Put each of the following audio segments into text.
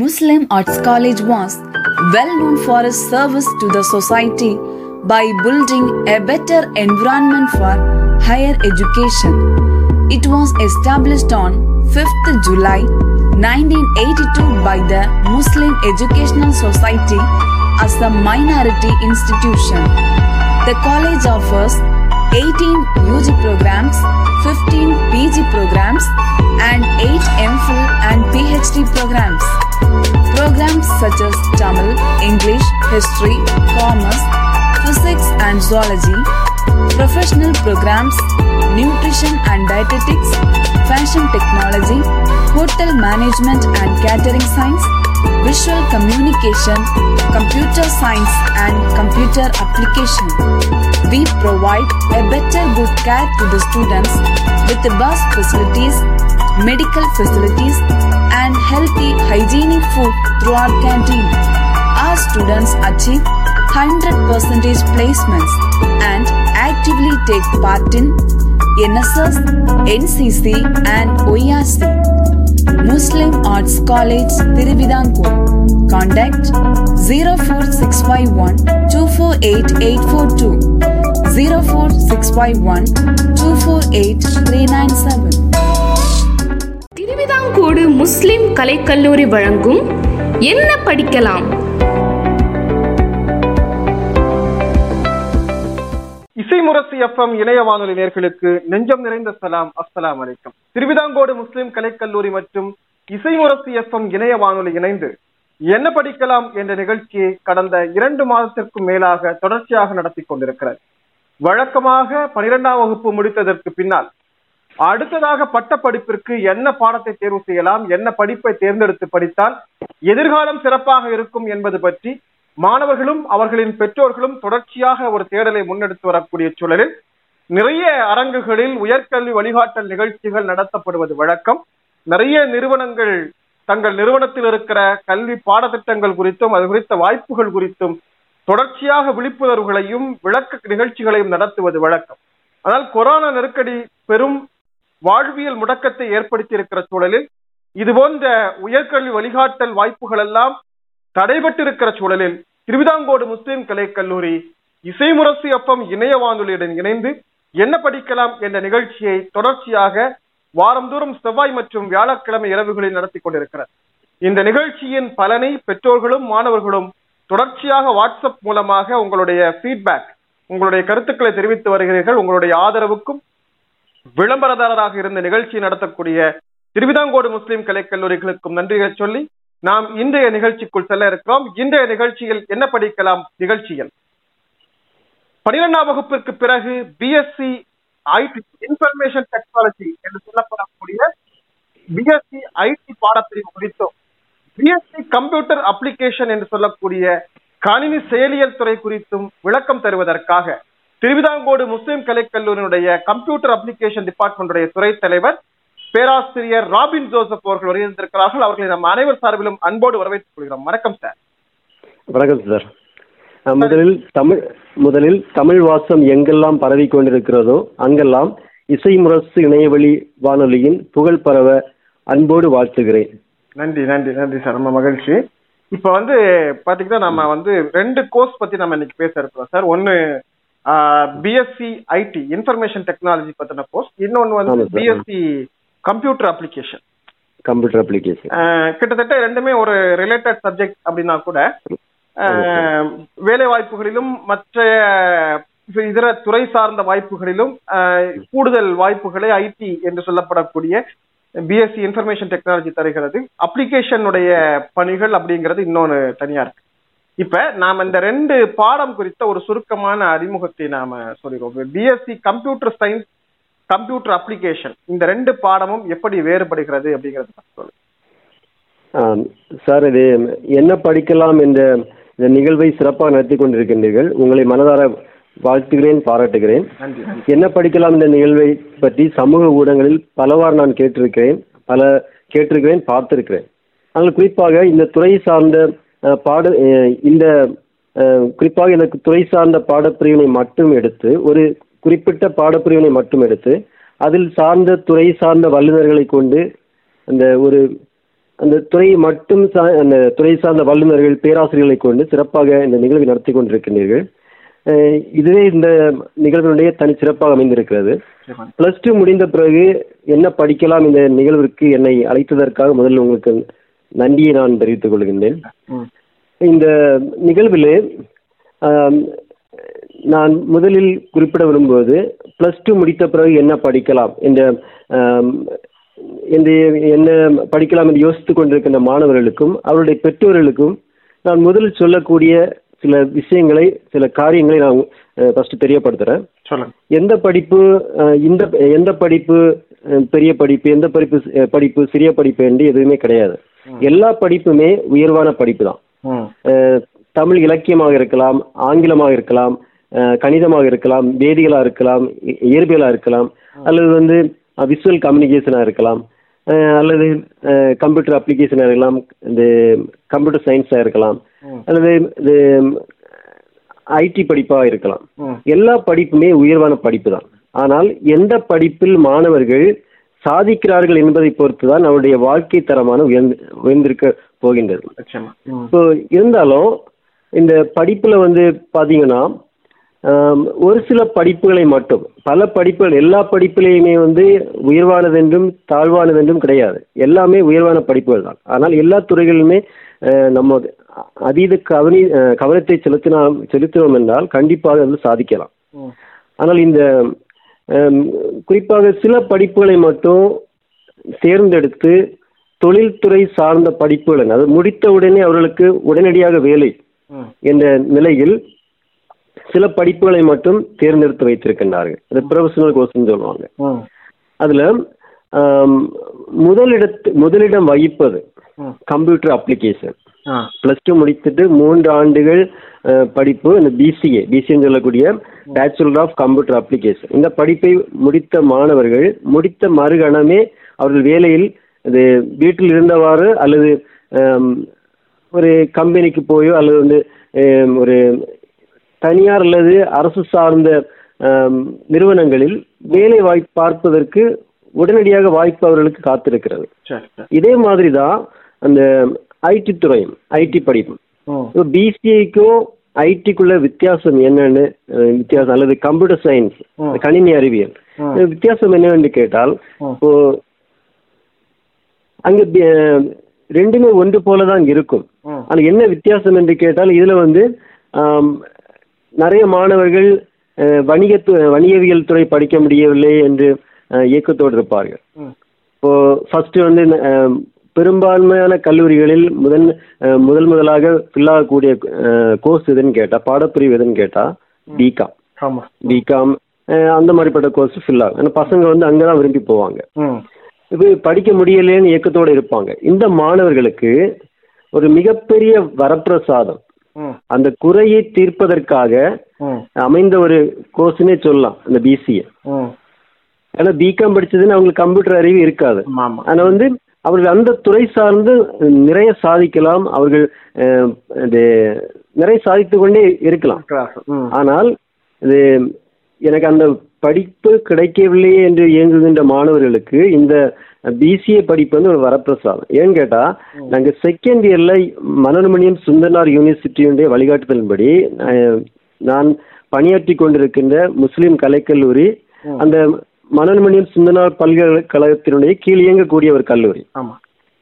Muslim Arts College was well known for its service to the society by building a better environment for higher education. It was established on 5th July 1982 by the Muslim Educational Society as a minority institution. The college offers 18 UG programs, 15 PG programs and 8 MPhil and PhD programs. Programs such as Tamil, English, History, Commerce, Physics and Zoology, professional programs, Nutrition and Dietetics, Fashion Technology, Hotel Management and Catering Science, Visual Communication, Computer Science and Computer Application. We provide a better good care to the students with the bus facilities, medical facilities and healthy hygienic food through our canteen. Our students achieve 100% placements and actively take part in NSS, NCC and OERC. Muslim Arts College, Thiruvithancode. Contact 04651 248842, 04651 248397. கோடு முஸ்லிம் கலைக்கல்லூரி வழங்கும் என்ன படிக்கலாம். இசை Mursi FM இணைய வானொலி நேயர்களுக்கு நெஞ்சம் நிறைந்த சலாம், அஸ்ஸலாமு அலைக்கும். திருவிதாங்கோடு முஸ்லிம் கலைக்கல்லூரி மற்றும் இசை முரசி எஃப்எம் இணைய வானொலி இணைந்து என்ன படிக்கலாம் என்ற நிகழ்ச்சியை கடந்த 2 மாதத்திற்கும் மேலாக தொடர்ச்சியாக நடத்தி கொண்டிருக்கிறது. வழக்கமாக 12ஆம் வகுப்பு முடித்ததற்கு பின்னால் அடுத்ததாக பட்டப்படிப்பிற்கு என்ன பாடத்தை தேர்வு செய்யலாம், என்ன படிப்பை தேர்ந்தெடுத்து படித்தால் எதிர்காலம் சிறப்பாக இருக்கும் என்பது பற்றி மாணவர்களும் அவர்களின் பெற்றோர்களும் தொடர்ச்சியாக ஒரு தேடலை முன்னெடுத்து வரக்கூடிய சூழலில் நிறைய அரங்குகளில் உயர்கல்வி வழிகாட்டல் நிகழ்ச்சிகள் நடத்தப்படுவது வழக்கம். நிறைய நிறுவனங்கள் தங்கள் நிறுவனத்தில் இருக்கிற கல்வி பாடத்திட்டங்கள் குறித்தும் அது குறித்த வாய்ப்புகள் குறித்தும் தொடர்ச்சியாக விழிப்புணர்வுகளையும் விளக்க நிகழ்ச்சிகளையும் நடத்துவது வழக்கம். ஆனால் கொரோனா நெருக்கடி பெரும் வாழ்வியல் முடக்கத்தை ஏற்படுத்தி இருக்கிற சூழலில் இது போன்ற உயர்கல்வி வழிகாட்டல் வாய்ப்புகள் எல்லாம் தடைபட்டு இருக்கிற சூழலில் திருவிதாங்கோடு முஸ்லிம் கலைக்கல்லூரி இசை முரசு எஃப்எம் இணைய வானொலியுடன் இணைந்து என்ன படிக்கலாம் என்ற நிகழ்ச்சியை தொடர்ச்சியாக வாரந்தோறும் செவ்வாய் மற்றும் வியாழக்கிழமை இரவுகளில் நடத்தி கொண்டிருக்கிறார். இந்த நிகழ்ச்சியின் பலனை பெற்றோர்களும் மாணவர்களும் தொடர்ச்சியாக வாட்ஸ்அப் மூலமாக உங்களுடைய ஃபீட்பேக், உங்களுடைய கருத்துக்களை தெரிவித்து வருகிறீர்கள். உங்களுடைய ஆதரவுக்கும் விளம்பரதாரராக இருந்த நிகழ்ச்சி நடத்தக்கூடிய திருவிதாங்கோடு முஸ்லிம் கலைக்கல்லூரிகளுக்கும் நன்றியை சொல்லி நாம் இன்றைய நிகழ்ச்சிக்குள் செல்ல இருக்கிறோம். இன்றைய நிகழ்ச்சியில் என்ன படிக்கலாம் நிகழ்ச்சியில் 12ஆம் வகுப்பிற்கு பிறகு பிஎஸ்சி ஐடி இன்ஃபர்மேஷன் டெக்னாலஜி என்று சொல்லப்படக்கூடிய பிஎஸ்சி ஐடி பாடப்பிரிவு குறித்தும் பிஎஸ்சி கம்ப்யூட்டர் அப்ளிகேஷன் என்று சொல்லக்கூடிய கணினி செயலியல் துறை குறித்தும் விளக்கம் தருவதற்காக திருவிதாங்கோடு முஸ்லிம் கலைக்கல்லூரியினுடைய கம்ப்யூட்டர் அப்ளிகேஷன் டிபார்ட்மெண்டுடைய துறை தலைவர் பேராசிரியர் ராபின் ஜோசப் அவர்கள் வருகிறார்கள். அவர்களை நம் அனைவர் சார்பிலும் அன்போடு வரவேற்றுக் கொள்கிறோம். வணக்கம் சார். வணக்கம் சார். முதலில் தமிழ் வாசம் எங்கெல்லாம் பரவி கொண்டிருக்கிறதோ அங்கெல்லாம் இசை முரசு இணையவழி வானொலியின் புகழ் பரவ அன்போடு வாழ்த்துகிறேன். நன்றி நன்றி நன்றி சார், ரொம்ப மகிழ்ச்சி. இப்ப பாத்தீங்கன்னா நம்ம 2 கோர்ஸ் பத்தி நம்ம இன்னைக்கு பேச இருக்கிறோம் sir. 1 BSc IT information technology பத்தின கோர்ஸ், இன்னொன்னு BSc computer application. Computer application கிட்டத்தட்ட 2மே ஒரு ரிலேட்டட் சப்ஜெக்ட் அப்படின்னா கூட வேலை வாய்ப்புகளிலும் மற்ற இதர துறை சார்ந்த வாய்ப்புகளிலும் கூடுதல் வாய்ப்புகளை ஐடி என்று சொல்லப்படக்கூடிய பிஎஸ்சி இன்ஃபர்மேஷன் டெக்னாலஜி தருகிறது. அப்ளிகேஷனுடைய பணிகள் அப்படிங்கிறது இன்னொன்று தனியாக இருக்கு. இப்ப நாம் இந்த 2 பாடம் குறித்த ஒரு சுருக்கமான அறிமுகத்தை நாம சொல்லிடுவோம். BSc computer science, computer application, இந்த 2 பாடமும் எப்படி வேறுபடுகிறது அப்படிங்கிறது சொல்லுங்க சார். இது என்ன படிக்கலாம் என்ற இந்த நிகழ்வை சிறப்பாக நடத்தி கொண்டிருக்கின்றீர்கள். உங்களை மனதார வாழ்த்துகிறேன், பாராட்டுகிறேன். என்ன படிக்கலாம் இந்த நிகழ்வை பற்றி சமூக ஊடகங்களில் பலவாறு நான் கேட்டிருக்கிறேன், பார்த்திருக்கிறேன். ஆனால் குறிப்பாக இந்த துறை சார்ந்த பாடப்பிரிவினை மட்டும் எடுத்து, ஒரு குறிப்பிட்ட பாடப்பிரிவினை மட்டும் எடுத்து அதில் சார்ந்த துறை சார்ந்த வல்லுநர்களை கொண்டு அந்த ஒரு அந்த துறையை மட்டும் அந்த துறை சார்ந்த வல்லுநர்கள் பேராசிரியர்களை கொண்டு சிறப்பாக இந்த நிகழ்வை நடத்தி கொண்டிருக்கின்றீர்கள். இதுவே இந்த நிகழ்வினுடைய தனிச்சிறப்பாக அமைந்திருக்கிறது. பிளஸ் டூ முடிந்த பிறகு என்ன படிக்கலாம், இந்த நிகழ்விற்கு என்னை அழைத்ததற்காக முதலில் உங்களுக்கு நன்றியை நான் தெரிவித்துக் கொள்கின்றேன். இந்த நிகழ்வில் நான் முதலில் குறிப்பிட விரும்புவது பிளஸ் டூ முடித்த பிறகு என்ன படிக்கலாம் என்ன படிக்கலாம் என்று யோசித்துக் கொண்டிருக்கின்ற மாணவர்களுக்கும் அவருடைய பெற்றோர்களுக்கும் நான் முதலில் சொல்லக்கூடிய சில விஷயங்களை சில காரியங்களை நான் ஃபர்ஸ்ட் தெரியப்படுத்துகிறேன். எந்த படிப்பு பெரிய படிப்பு, எந்த படிப்பு சிறிய படிப்பு என்று எதுவுமே கிடையாது. எல்லா படிப்புமே உயர்வான படிப்பு தான். தமிழ் இலக்கியமாக இருக்கலாம், ஆங்கிலமாக இருக்கலாம், கணிதமாக இருக்கலாம், வேதிகளாக இருக்கலாம், இயற்பியலாக இருக்கலாம், அல்லது விசுவல் கம்யூனிகேஷனாக இருக்கலாம், அல்லது கம்ப்யூட்டர் அப்ளிகேஷனாக இருக்கலாம், இந்த கம்ப்யூட்டர் சயின்ஸாக இருக்கலாம், அல்லது இது ஐடி படிப்பாக இருக்கலாம். எல்லா படிப்புமே உயர்வான படிப்பு தான். ஆனால் எந்த படிப்பில் மாணவர்கள் சாதிக்கிறார்கள் என்பதை பொறுத்து தான் அவருடைய வாழ்க்கை தரமான உயர்ந்திருக்க போகின்றது. ஸோ இருந்தாலும் இந்த படிப்பில் பார்த்தீங்கன்னா ஒரு சில படிப்புகளை மட்டும், பல படிப்புகள் எல்லா படிப்புலையுமே உயர்வானதென்றும் தாழ்வானதென்றும் கிடையாது. எல்லாமே உயர்வான படிப்புகள் தான். ஆனால் எல்லா துறைகளிலுமே நம்ம அதீத கவனத்தை செலுத்தினோம் என்றால் கண்டிப்பாக சாதிக்கலாம். ஆனால் இந்த குறிப்பாக சில படிப்புகளை மட்டும் தேர்ந்தெடுத்து தொழில்துறை சார்ந்த படிப்புகள், அது முடித்தவுடனே அவர்களுக்கு உடனடியாக வேலை என்ற நிலையில் சில படிப்புகளை மட்டும் தேர்ந்தெடுத்து வைத்திருக்கின்றார்கள். அது ப்ரொஃபஷனல் கோர்ஸ்ன்னு சொல்லுவாங்க. அதில் முதலிடம் வகிப்பது கம்ப்யூட்டர் அப்ளிகேஷன். பிளஸ் டூ முடித்துட்டு 3 ஆண்டுகள் படிப்பு இந்த பிசிஏன்னு சொல்லக்கூடிய பேச்சுலர் ஆஃப் கம்ப்யூட்டர் அப்ளிகேஷன். இந்த படிப்பை முடித்த மாணவர்கள் முடித்த மறுகணமே அவர்கள் வேலையில் இது வீட்டில் இருந்தவாறு அல்லது ஒரு கம்பெனிக்கு போயோ அல்லது ஒரு தனியார் அல்லது அரசு சார்ந்த நிறுவனங்களில் வேலை வாய்ப்பு பார்ப்பதற்கு உடனடியாக வாய்ப்பு அவர்களுக்கு காத்திருக்கிறது. இதே மாதிரி தான் அந்த ஐடி துறையும் ஐடி படிப்பும் பிசிஐக்கும் ஐடிக்குள்ள வித்தியாசம் என்னன்னு வித்தியாசம் அல்லது கம்ப்யூட்டர் சயின்ஸ் கணினி அறிவியல் வித்தியாசம் என்னன்னு கேட்டால் இப்போ அங்கே ரெண்டுமே ஒன்று போலதான் இருக்கும். ஆனால் என்ன வித்தியாசம் என்று கேட்டால் இதுல நிறைய மாணவர்கள் வணிகவியல் துறை படிக்க முடியவில்லை என்று இயக்கத்தோடு இருப்பார்கள். இப்போ ஃபர்ஸ்ட் பெரும்பான்மையான கல்லூரிகளில் முதலாக பில்லாகக்கூடிய கோர்ஸ் எதுன்னு கேட்டால், பாடப்பிரிவு எதுன்னு கேட்டால் பிகாம் அந்த மாதிரிப்பட்ட கோர்ஸ் ஃபில்லாகும். ஏன்னா பசங்க அங்கே தான் விரும்பி போவாங்க. இப்போ படிக்க முடியலேன்னு இயக்கத்தோடு இருப்பாங்க. இந்த மாணவர்களுக்கு ஒரு மிகப்பெரிய வரப்பிரசாதம், அந்த குறையை தீர்ப்பதற்காக அமைந்த ஒரு கோர்ஸ்னே சொல்லலாம் இந்த பிசிஏ. ஏன்னா பிகாம் படிச்சதுன்னு அவங்களுக்கு கம்ப்யூட்டர் அறிவு இருக்காது. ஆனா அவர்கள் அந்த துறை சார்ந்து நிறைய சாதிக்கலாம், அவர்கள் நிறைய சாதித்து கொண்டே இருக்கலாம். ஆனால் இது எனக்கு அந்த படிப்பு கிடைக்கவில்லையே என்று இயங்குகின்ற மாணவர்களுக்கு இந்த பிசிஏ படிப்பு ஒரு வரப்பிரசாதம். ஏன்னு கேட்டால், நாங்கள் செகண்ட் இயரில் மனோன்மணியம் சுந்தரனார் யூனிவர்சிட்டியுடைய வழிகாட்டுதலின்படி நான் பணியாற்றி கொண்டிருக்கின்ற முஸ்லீம் கலைக்கல்லூரி அந்த மனோன்மணியம் சுந்தரனார் பல்கலைக்கழகத்தினுடைய கீழ் இயங்கக்கூடிய ஒரு கல்லூரி.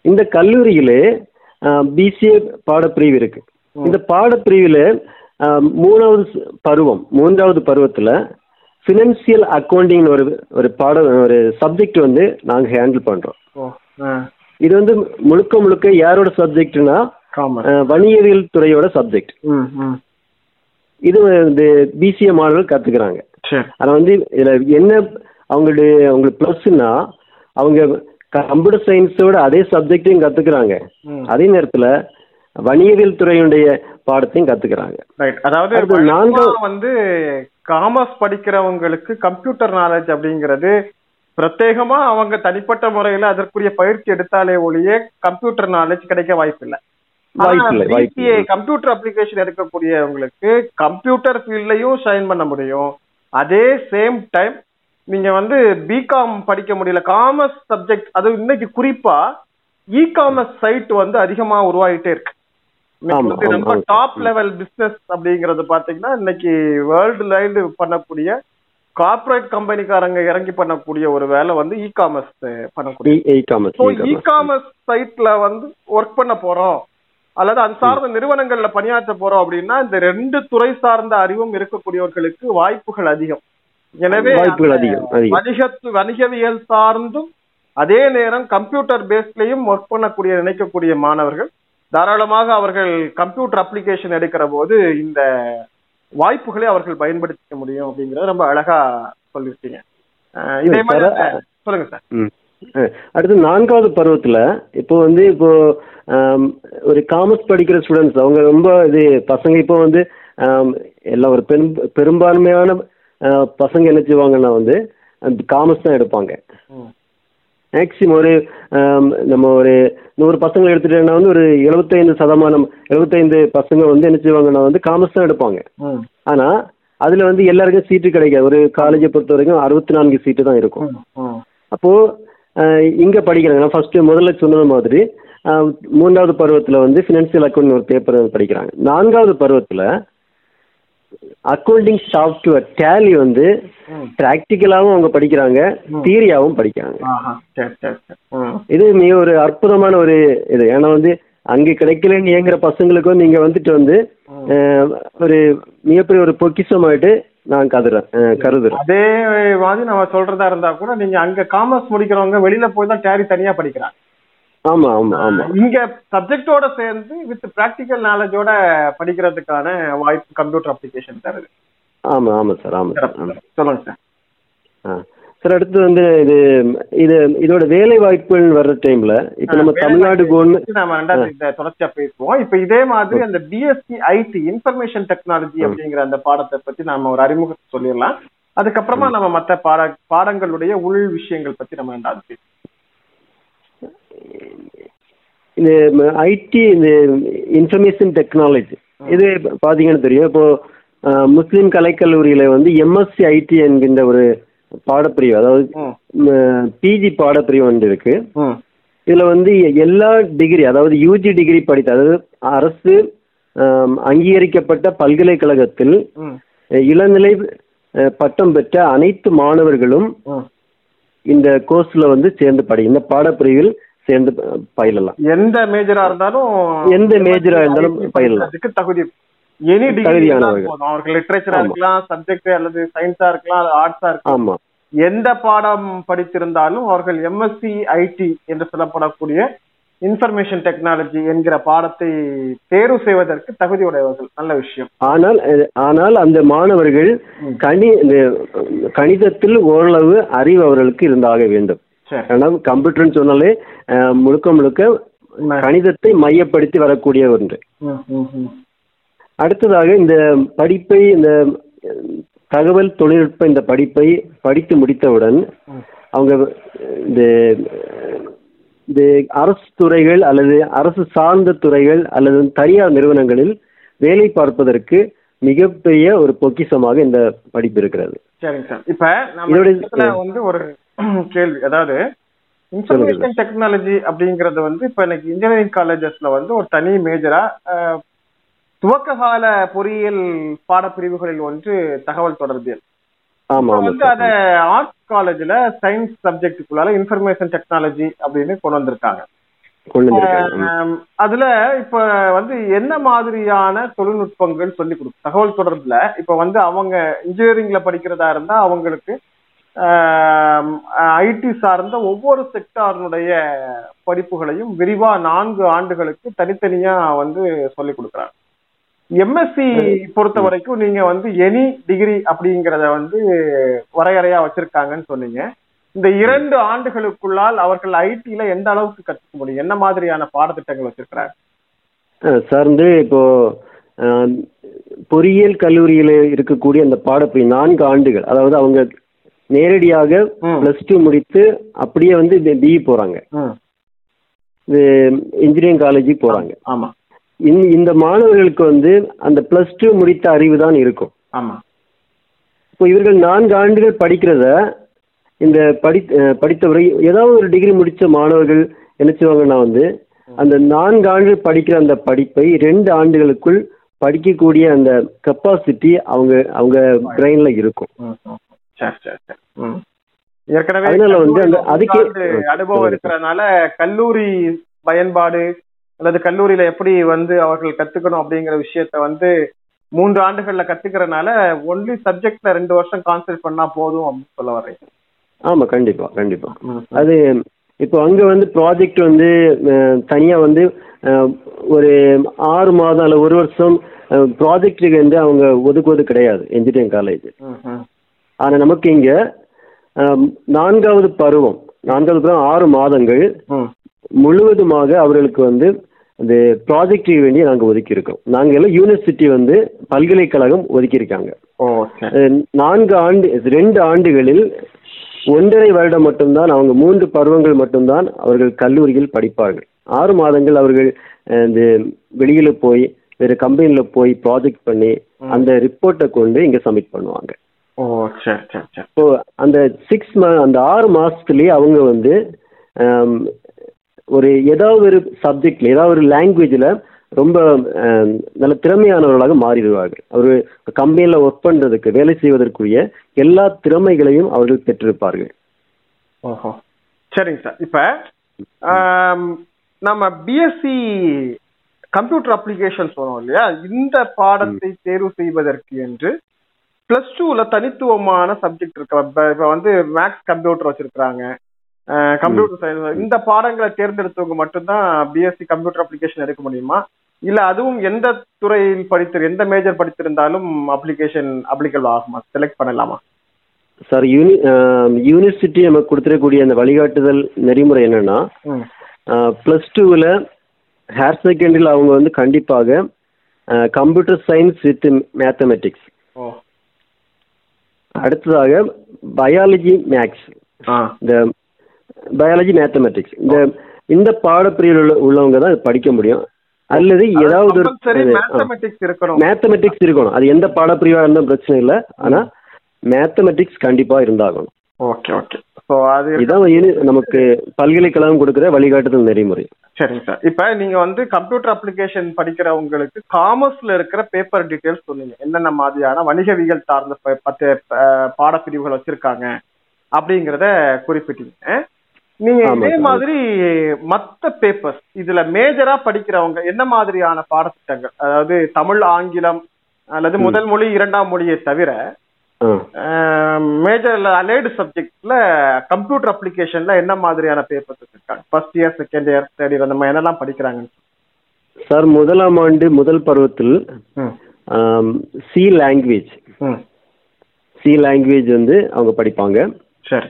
இந்த கல்லூரியிலே பிசிஏ பாடப்பிரிவு இருக்கு. இந்த பாடப்பிரிவில் 3வது பருவத்தில் ஃபினான்சியல் அக்கௌண்டிங் ஒரு பாடம் ஒரு சப்ஜெக்ட் நாங்கள் ஹேண்டில் பண்ணுறோம். இது முழுக்க யாரோட சப்ஜெக்ட்னா வணிகவியல் துறையோட சப்ஜெக்ட். இது பிசிஏ மாணவர்கள் கற்றுக்கிறாங்க. ஆனால் இதில் என்ன அவங்களுடைய ப்ளஸ்னா, அவங்க கம்ப்யூட்டர் சயின்ஸோட அதே சப்ஜெக்டையும் கற்றுக்கிறாங்க, அதே நேரத்தில் வணிகவியல் துறையுடைய பாடத்தையும் கற்றுக்கிறாங்க. அதாவது நாங்கள் காமர்ஸ் படிக்கிறவங்களுக்கு கம்ப்யூட்டர் நாலேஜ் அப்படிங்கிறது பிரத்யேகமா அவங்க தனிப்பட்ட முறையில அதற்குரிய பயிற்சி எடுத்தாலே ஒழிய கம்ப்யூட்டர் நாலேஜ் கிடைக்க வாய்ப்பில்லை. கம்ப்யூட்டர் அப்ளிகேஷன் எடுக்கக்கூடியவங்களுக்கு கம்ப்யூட்டர் ஃபீல்ட்லயும் ஷைன் பண்ண முடியும். அதே சேம் டைம் நீங்க பிகாம் படிக்க முடியல, காமர்ஸ் சப்ஜெக்ட், அது இன்னைக்கு குறிப்பா இ காமர்ஸ் சைட் வந்து அதிகமா உருவாகிட்டே இருக்கு. ரொம்ப டாப் லெவல் பிசினஸ் அப்படிங்கறது பாத்தீங்கன்னா இன்னைக்கு வேர்ல்டு லைட் பண்ணக்கூடிய கார்பரேட் கம்பெனிக்காரங்க இறங்கி பண்ணக்கூடிய ஒரு வேலை வந்து இ காமர்ஸ் பண்ணக்கூடிய இ காமர்ஸ் சைட்ல வந்து ஒர்க் பண்ண போறோம் அல்லது அது சார்ந்த நிறுவனங்கள்ல பணியாற்ற போறோம் அப்படின்னா இந்த ரெண்டு துறை சார்ந்த அறிவும் இருக்கக்கூடியவர்களுக்கு வாய்ப்புகள் அதிகம். எனவே வணிகவியல் சார்ந்தும் அதே நேரம் கம்ப்யூட்டர் பேஸ்லயும் ஒர்க் பண்ணக்கூடிய நினைக்கக்கூடிய மாணவர்கள் தாராளமாக அவர்கள் கம்ப்யூட்டர் அப்ளிகேஷன் எடுக்கிற போது இந்த வாய்ப்புகளை அவர்கள் பயன்படுத்திக்க முடியும் அப்படிங்கறத ரொம்ப அழகா சொல்லிருக்கீங்க. இதே மாதிரி சொல்லுங்க சார். அடுத்து நான்காவது பருவத்துல இப்போ ஒரு காமர்ஸ் படிக்கிற ஸ்டூடெண்ட்ஸ் அவங்க ரொம்ப இது பசங்க இப்போ எல்லா ஒரு பெரும்பான்மையான பசங்க என்ன செய்வாங்கன்னா காமர்ஸ் தான் எடுப்பாங்க. மேக்சிமம் நம்ம ஒரு 100 பசங்களை எடுத்துட்டோம்னா 75% 75% என்ன செய்வாங்கன்னா காமர்ஸ் தான் எடுப்பாங்க. ஆனா அதுல எல்லாருக்கும் சீட்டு கிடைக்காது. ஒரு காலேஜை பொறுத்த வரைக்கும் 64 சீட்டு தான் இருக்கும். அப்போ இங்க படிக்கிறாங்கன்னா ஃபர்ஸ்ட் முதல்ல சொன்னது மாதிரி மூன்றாவது பருவத்துல ஃபினான்சியல் அக்கௌண்ட் ஒரு பேப்பர் படிக்கிறாங்க. நான்காவது பருவத்துல அக்கௌண்டிங் சாஃப்ட்வேர் டேலி பிராக்டிக்கலாவும் அவங்க படிக்கிறாங்க, தியரியாவும் படிக்கிறாங்க. இது மிக ஒரு அற்புதமான ஒரு இது. ஏன்னா அங்க கிடைக்கலன்னு ஏங்குற பசங்களுக்கும் நீங்க ஒரு மிகப்பெரிய ஒரு பொக்கிஷமாயிட்டு நான் கருதுறேன். அதே மாதிரி நம்ம சொல்றதா இருந்தா கூட நீங்க அங்க காமர்ஸ் முடிக்கிறவங்க வெளியில போய் தான் டேலி தனியா படிக்கிறாங்க. ஆமா ஆமா ஆமா இங்க சப்ஜெக்டோட சேர்ந்து வித் பிராக்டிக்கல் நாலேஜோட படிக்கிறதுக்கான வாய்ப்பு கம்ப்யூட்டர் அப்ளிகேஷன் தருது. ஆமா ஆமா சார். ஆமா சொல்லுங்க சார். சார் அடுத்து இது இது இதோட வேலை வாய்ப்புகள் வர்ற டைம்ல இப்ப நம்ம தமிழ்நாடு தொடர்ச்சியா பேசுவோம். இப்ப இதே மாதிரி அந்த பிஎஸ்சி ஐடி இன்ஃபர்மேஷன் டெக்னாலஜி அப்படிங்கிற அந்த பாடத்தை பத்தி நாம ஒரு அறிமுகத்தை சொல்லிடலாம். அதுக்கப்புறமா நம்ம மற்ற பாடங்களுடைய உள் விஷயங்கள் பத்தி நம்ம ரெண்டாவது பேசுவோம். இந்த ஐடி இந்த இன்ஃபர்மேஷன் டெக்னாலஜி இது பார்த்தீங்கன்னு தெரியும். இப்போ முஸ்லீம் கலைக்கல்லூரியில எம்எஸ்சி ஐடி என்கின்ற ஒரு பாடப்பிரிவு, அதாவது பிஜி பாடப்பிரிவு இருக்கு. இதுல எல்லா டிகிரி, அதாவது யூஜி டிகிரி படித்த, அதாவது அரசு அங்கீகரிக்கப்பட்ட பல்கலைக்கழகத்தில் இளநிலை பட்டம் பெற்ற அனைத்து மாணவர்களும் இந்த கோர்ஸ்ல சேர்ந்து இந்த பாடப்பிரிவில் சேர்ந்து பயிலலாம். எந்த மேஜரா இருந்தாலும் பயிலலாம். தகுதி அவர்கள் லிட்டரேச்சரா இருக்கலாம், சப்ஜெக்ட் அல்லது சயின்ஸா இருக்கலாம், ஆர்ட்ஸா இருக்கலாம். எந்த பாடம் படித்திருந்தாலும் அவர்கள் எம்எஸ்சி ஐடி என்று சொல்லப்படக்கூடிய இன்ஃபர்மேஷன் டெக்னாலஜி என்கிற பாடத்தை தேர்வு செய்வதற்கு தகுதி உடையவர்கள். நல்ல விஷயம். ஆனால் அந்த மாணவர்கள் கணிதத்தில் ஓரளவு அறிவு அவர்களுக்கு இருந்தாக வேண்டும். கம்ப்யூட்டர்னு சொன்னாலே முழுக்க முழுக்க கணிதத்தை மையப்படுத்தி வரக்கூடிய ஒன்று. அடுத்ததாக இந்த படிப்பை, இந்த தகவல் தொழில்நுட்ப இந்த படிப்பை படித்து முடித்தவுடன் அவங்க இந்த அரசு துறைகள் அல்லது அரசு சார்ந்த துறைகள் அல்லது தனியார் நிறுவனங்களில் வேலை பார்ப்பதற்கு மிகப்பெரிய ஒரு பொக்கிஷமாக இந்த படிப்பு இருக்கிறது. சரிங்க சார். இப்ப நம்ம ஒரு கேள்வி, அதாவது இன்ஃபர்மேஷன் டெக்னாலஜி அப்படிங்கறது இப்ப எனக்கு இன்ஜினியரிங் காலேஜஸ்ல ஒரு தனி மேஜரா துவக்ககால பொறியியல் பாடப்பிரிவுகளில் ஒன்று தகவல் தொடர்பியல். அத ஆர்ட்ஸ் காலேஜ்ல சயின்ஸ் சப்ஜெக்டுக்குள்ளால இன்ஃபர்மேஷன் டெக்னாலஜி அப்படின்னு கொண்டு வந்திருக்காங்க. அதுல இப்ப என்ன மாதிரியான தொழில்நுட்பங்கள் சொல்லி கொடுக்கும் தகவல் தொடர்புல? இப்ப அவங்க இன்ஜினியரிங்ல படிக்கிறதா இருந்தா அவங்களுக்கு ஐடி சார்ந்த ஒவ்வொரு செக்டாரினுடைய படிப்புகளையும் விரிவா 4 ஆண்டுகளுக்கு தனித்தனியா சொல்லி கொடுக்குறாங்க. எம்எஸ்சி பொறுத்த வரைக்கும் நீங்க எனி டிகிரி அப்படிங்கறத வரையறையா வச்சிருக்காங்கன்னு சொன்னீங்க. இந்த 2 ஆண்டுகளுக்குள்ளால் அவர்கள் ஐடில எந்த அளவுக்கு கற்றுக்க முடியும்? என்ன மாதிரியான பாடத்திட்டங்கள் வச்சிருக்கிறாங்க சார்? இப்போ பொறியியல் கல்லூரியில இருக்கக்கூடிய அந்த பாடப்பிரி 4 ஆண்டுகள், அதாவது அவங்க நேரடியாக +2 முடித்து அப்படியே பிஇ போறாங்க, இன்ஜினியரிங் காலேஜுக்கு போறாங்க. ஆமா, இந்த மாணவர்களுக்கு அந்த +2 முடித்த அறிவு தான் இருக்கும். ஆமா, இப்போ இவர்கள் 4 ஆண்டுகள் படிக்கிறத இந்த படித்தவரை ஏதாவது ஒரு டிகிரி முடித்த மாணவர்கள் என்ன செய்வாங்கன்னா வந்து அந்த 4 ஆண்டு படிக்கிற அந்த படிப்பை 2 ஆண்டுகளுக்குள் படிக்கக்கூடிய அந்த கெப்பாசிட்டி அவங்க அவங்க பிரெயின்ல இருக்கும். அதனால வந்து அந்த அதுக்கு அனுபவம் இருக்கிறதுனால கல்லூரி பயன்பாடு அல்லது கல்லூரியில எப்படி வந்து அவர்கள் கத்துக்கணும் அப்படிங்கிற விஷயத்த வந்து 3 ஆண்டுகள்ல கத்துக்கிறதுனால ஒன்லி சப்ஜெக்ட்ல 2 வருஷம் கான்சென்ட்ரேட் பண்ணா போதும் அப்படின்னு சொல்ல வரீங்க. ஆமா, கண்டிப்பா கண்டிப்பா. அது இப்போ அங்கே வந்து ப்ராஜெக்ட் வந்து தனியாக வந்து ஒரு 6 மாதம் இல்லை 1 வருஷம் ப்ராஜெக்டுக்கு வந்து அவங்க ஒதுக்குவது கிடையாது இன்ஜினியரிங் காலேஜ். ஆனால் நமக்கு இங்கே 4வது பருவம் 6 மாதங்கள் முழுவதுமாக அவர்களுக்கு வந்து இந்த ப்ராஜெக்டுக்கு வேண்டிய நாங்கள் ஒதுக்கியிருக்கோம். நாங்கள் எல்லாம் யூனிவர்சிட்டி வந்து பல்கலைக்கழகம் ஒதுக்கியிருக்காங்க. 4 ஆண்டு 2 ஆண்டுகளில் 1.5 வருடம் மட்டும்தான் அவங்க 3 பருவங்கள் மட்டும்தான் அவர்கள் கல்லூரியில் படிப்பார்கள். 6 மாதங்கள் அவர்கள் இந்த வெளியில போய் வேறு கம்பெனியில போய் ப்ராஜெக்ட் பண்ணி அந்த ரிப்போர்ட்டை கொண்டு இங்க சப்மிட் பண்ணுவாங்க. அந்த 6 மாசத்துலயே அவங்க வந்து ஒரு ஏதாவது ஒரு சப்ஜெக்ட்ல ஏதாவது ஒரு லாங்குவேஜ்ல ரொம்ப நல்ல திறமையானவர்களாக மாறிடுவார்கள். அவர் கம்பெனியில ஒர்க் பண்றதுக்கு வேலை செய்வதற்குரிய எல்லா திறமைகளையும் அவர்கள் பெற்றிருப்பார்கள். ஓஹோ, சரிங்க சார். இப்ப நம்ம பிஎஸ்சி கம்ப்யூட்டர் அப்ளிகேஷன் சொன்னோம் இல்லையா, இந்த பாடத்தை தேர்வு செய்வதற்கு என்று +2ல தனித்துவமான சப்ஜெக்ட் இருக்கு. இப்ப வந்து மேக்ஸ் கம்ப்யூட்டர் வச்சிருக்கிறாங்க, கம்ப்யூட்டர் சயின்ஸ், இந்த பாடங்களை தேர்ந்தெடுத்தவங்க மட்டும்தான் பிஎஸ்சி கம்ப்யூட்டர் அப்ளிகேஷன் எடுக்க முடியுமா, இல்ல அதுவும் எந்த துறையில் எந்த மேஜர் படித்திருந்தாலும் அப்ளிகேஷன் அப்ளிகபிள் ஆகுமா, செலக்ட் பண்ணலாமா சார்? யூனிவர்சிட்டி நமக்கு கொடுத்துடக்கூடிய அந்த வழிகாட்டுதல் நெறிமுறை என்னன்னா, +2ல ஹையர் செகண்டரியில் அவங்க வந்து கண்டிப்பாக கம்ப்யூட்டர் சயின்ஸ் வித் மேத்தமெட்டிக்ஸ், அடுத்ததாக பயாலஜி மேக்ஸ், இந்த பயாலஜி மேத்தமெட்டிக்ஸ் இந்த பாடப்பிரிவில் உள்ளவங்க தான் படிக்க முடியும். அல்லது ஏதாவது மேத்தமெட்டிக்ஸ் இருக்கணும். அது எந்த பாடப்பிரிவா இருந்தாலும் பிரச்சனை இல்லை, ஆனா மேத்தமெட்டிக்ஸ் கண்டிப்பா இருந்தாகணும். Okay okay. சோ அதுதான் நமக்கு பல்கலைக்கழகம் கொடுக்குற வழிகாட்டுதல் நெறிமுறை. சரிங்க சார். இப்ப நீங்க வந்து கம்ப்யூட்டர் அப்ளிகேஷன் படிக்கிறவங்களுக்கு காமர்ஸ்ல இருக்கிற பேப்பர் டீடைல்ஸ் சொன்னீங்க, என்னென்ன மாதிரியான வணிகவியல் சார்ந்த 10 பாடப்பிரிவுகள் வச்சிருக்காங்க அப்படிங்கறத குறிப்பிட்டீங்க. நீங்க இதே மாதிரி மற்ற பேப்பர்ஸ் இதுல மேஜரா படிக்கிறவங்க என்ன மாதிரியான பாடத்திட்டங்கள், அதாவது தமிழ், ஆங்கிலம் அல்லது முதல் மொழி 2ஆம் மொழியை தவிர மேஜர்ல அலைடு சப்ஜெக்ட்ல கம்ப்யூட்டர் அப்ளிகேஷன்ல என்ன மாதிரியான பேப்பர்ஸ் இருக்காங்க? 1st year, 2nd year, 3rd year அந்த மாதிரி என்னெல்லாம் படிக்கிறாங்க சார்? 1ஆம் ஆண்டு முதல் பருவத்தில் சி லாங்குவேஜ் வந்து அவங்க படிப்பாங்க. சரி.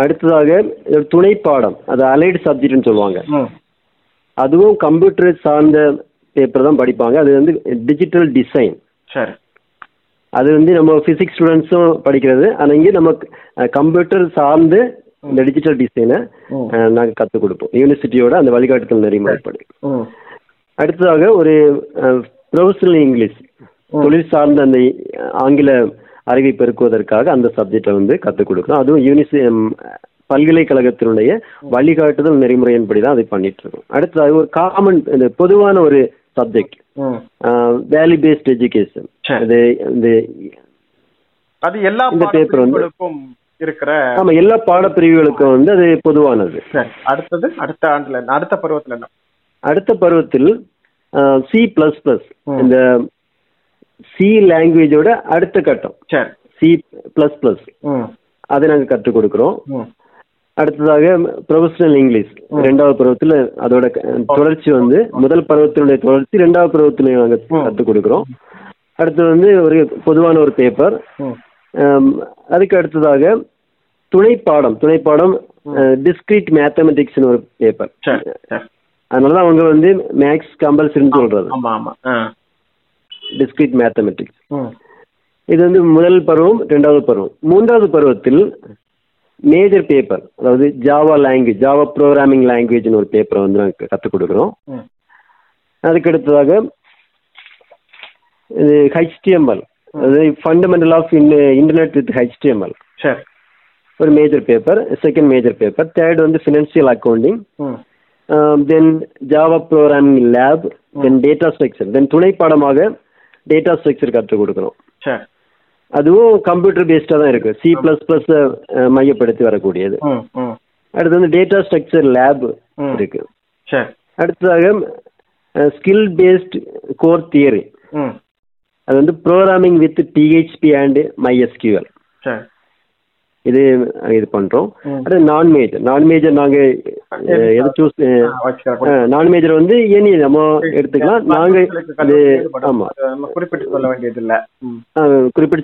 அடுத்ததாக துணை பாடம், அது அலைடு சப்ஜெக்ட்னு சொல்லுவாங்க, அதுவும் கம்ப்யூட்டர் சார்ந்த பேப்பர் தான் படிப்பாங்க. அது வந்து டிஜிட்டல் டிசைன். சரி. அது வந்து நம்ம ஃபிசிக்ஸ் ஸ்டூடெண்ட்ஸும் படிக்கிறது, ஆனால் இங்கே நம்ம கம்ப்யூட்டர் சார்ந்து இந்த டிஜிட்டல் டிசைனை நாங்கள் கற்றுக் கொடுப்போம் யூனிவர்சிட்டியோட அந்த வழிகாட்டுதல் நெறிமுறைப்படி. அடுத்ததாக ஒரு ப்ரொஃபஷனல் இங்கிலீஷ், தொழில் சார்ந்த அந்த ஆங்கில அறிவை பெருக்குவதற்காக அந்த சப்ஜெக்டை வந்து கற்றுக் கொடுக்கணும். அதுவும் பல்கலைக்கழகத்தினுடைய வழிகாட்டுதல் நெறிமுறையின்படி தான் அதை பண்ணிட்டு இருக்கோம். அடுத்ததாக ஒரு காமன் பொதுவான ஒரு சப்ஜெக்ட், வேல்யூ பேஸ்ட் எஜுகேஷன். அது எல்லா பேப்பர் வந்து இருக்கிற எல்லா பாடப்பிரிவுகளுக்கும் வந்து அது பொதுவானது. அடுத்தது அடுத்த பருவத்தில் C++, இந்த சி லாங்குவேஜோட அடுத்த கட்டம் C++, அதை நாங்கள் கற்றுக் கொடுக்கிறோம். அடுத்ததாக ப்ரொஃபஷனல் இங்கிலீஷ் 2வது பருவத்தில், அதோட தொடர்ச்சி வந்து முதல் பருவத்தினுடைய தொடர்ச்சி 2வது பருவத்திலையும் நாங்கள் கற்றுக் கொடுக்கிறோம். அடுத்தது வந்து ஒரு பொதுவான ஒரு பேப்பர். அதுக்கு அடுத்ததாக துணைப்பாடம் டிஸ்கிரீட் மேத்தமெட்டிக்ஸ்னு ஒரு பேப்பர். அதனாலதான் அவங்க வந்து மேக்ஸ் கம்பல்சரின்னு சொல்றது, டிஸ்கிரீட் மேத்தமெட்டிக்ஸ். இது வந்து முதல் பருவம் 2வது பருவம். 3வது பருவத்தில் மேஜர் பேப்பர், அதாவது ஜாவா ப்ரோக்ராமிங் லாங்குவேஜ்னு ஒரு பேப்பரை வந்து நாங்கள் கற்றுக் கொடுக்குறோம். அதுக்கடுத்ததாக இது HTML, அதாவது fundamental of internet with HTML. ஒரு major paper, second major paper, third வந்து financial accounting, then Java programming lab, then data structure, then துணை பாடமாக டேட்டா ஸ்ட்ரக்சர் கற்றுக் கொடுக்கணும். அதுவும் கம்ப்யூட்டர் பேஸ்டாக தான் இருக்கு, சி ப்ளஸ் ப்ளஸ் மையப்படுத்தி வரக்கூடியது. அடுத்து வந்து டேட்டா ஸ்ட்ரக்சர் லேப் இருக்கு. அடுத்ததாக ஸ்கில் பேஸ்ட் கோர் தியரி, அது வந்து programming with PHP and MySQL, இது இது பண்றோம். அடுத்து நான்மேஜர், நாங்க எது சூஸ், நான்மேஜர் வந்து எனி நம்ம எடுத்துக்கலாம். நாங்க அது ஆமா குறிப்பிட்டு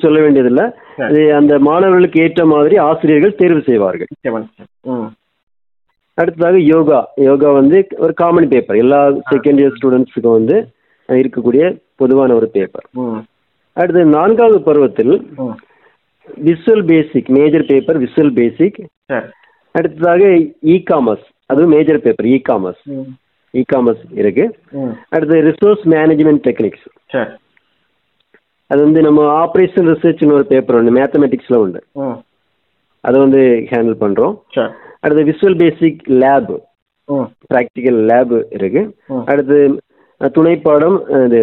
சொல்ல வேண்டியதில்லை, அது அந்த மாணவர்களுக்கு ஏற்ற மாதிரி ஆசிரியர்கள் தேர்வு செய்வார்கள். அடுத்ததாக யோகா, யோகா வந்து ஒரு காமன் பேப்பர், எல்லா செகண்ட் இயர் ஸ்டூடெண்ட்ஸுக்கும் வந்து இருக்கக்கூடிய பொதுவான ஒரு பேப்பர். அடுத்து நான்காவது பருவத்தில் visual basic major paper, visual basic. அடுத்ததாக இ காமர்ஸ், அதுவும் major paper e commerce, e commerce இருக்கு. அடுத்து ரிசோர்ஸ் மேனேஜ்மெண்ட் டெக்னிக்ஸ், அது வந்து நம்ம ஆப்ரேஷன் ரிசர்ச்னு ஒரு பேப்பர் உண்டு, மேத்தமெட்டிக்ஸ்ல உண்டு, அதை வந்து ஹேண்டில் பண்றோம். அடுத்து visual basic lab, practical lab இருக்கு. அடுத்து துணைப்பாடம் இது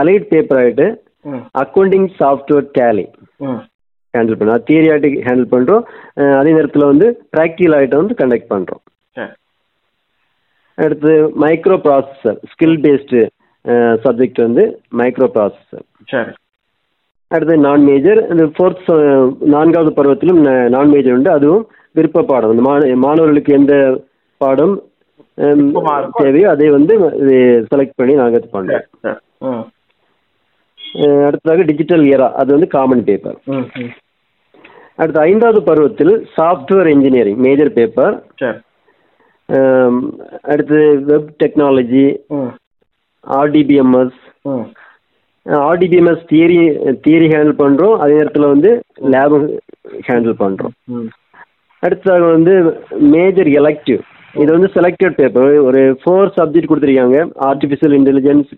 அலைட் பேப்பர் ஆகிட்டு அக்கௌண்டிங் சாஃப்ட்வேர் டேலி ஹேண்டில் பண்ணுறோம், தியரியாட்டிக் ஹேண்டில் பண்ணுறோம், அதே நேரத்தில் வந்து ப்ராக்டிக்கல் ஆகிட்ட வந்து கண்டக்ட் பண்ணுறோம். அடுத்து micro processor, skill based subject வந்து மைக்ரோ ப்ராசஸர். அடுத்து நான் மேஜர், இந்த ஃபோர்த் நான்காவது பருவத்திலும் நான் மேஜர் உண்டு, அதுவும் விருப்ப பாடம், அந்த மாணவர்களுக்கு எந்த பாடம் தேவையோ அதை வந்து செலக்ட் பண்ணி நாங்கள் இது பண்ணுறோம். அடுத்ததாக டிஜிட்டல் இயரா, அது வந்து காமன் பேப்பர். அடுத்து ஐந்தாவது பருவத்தில் சாஃப்ட்வேர் இன்ஜினியரிங் மேஜர் பேப்பர். அடுத்து web technology, RDBMS, RDBMS theory handle பண்ணுறோம், அதே நேரத்தில் வந்து லேபு ஹேண்டில் பண்ணுறோம். அடுத்ததாக வந்து மேஜர் எலெக்டிவ், இது வந்து செலக்டட் பேப்பர், ஒரு 4 சப்ஜெக்ட் கொடுத்துருக்காங்க, artificial intelligence,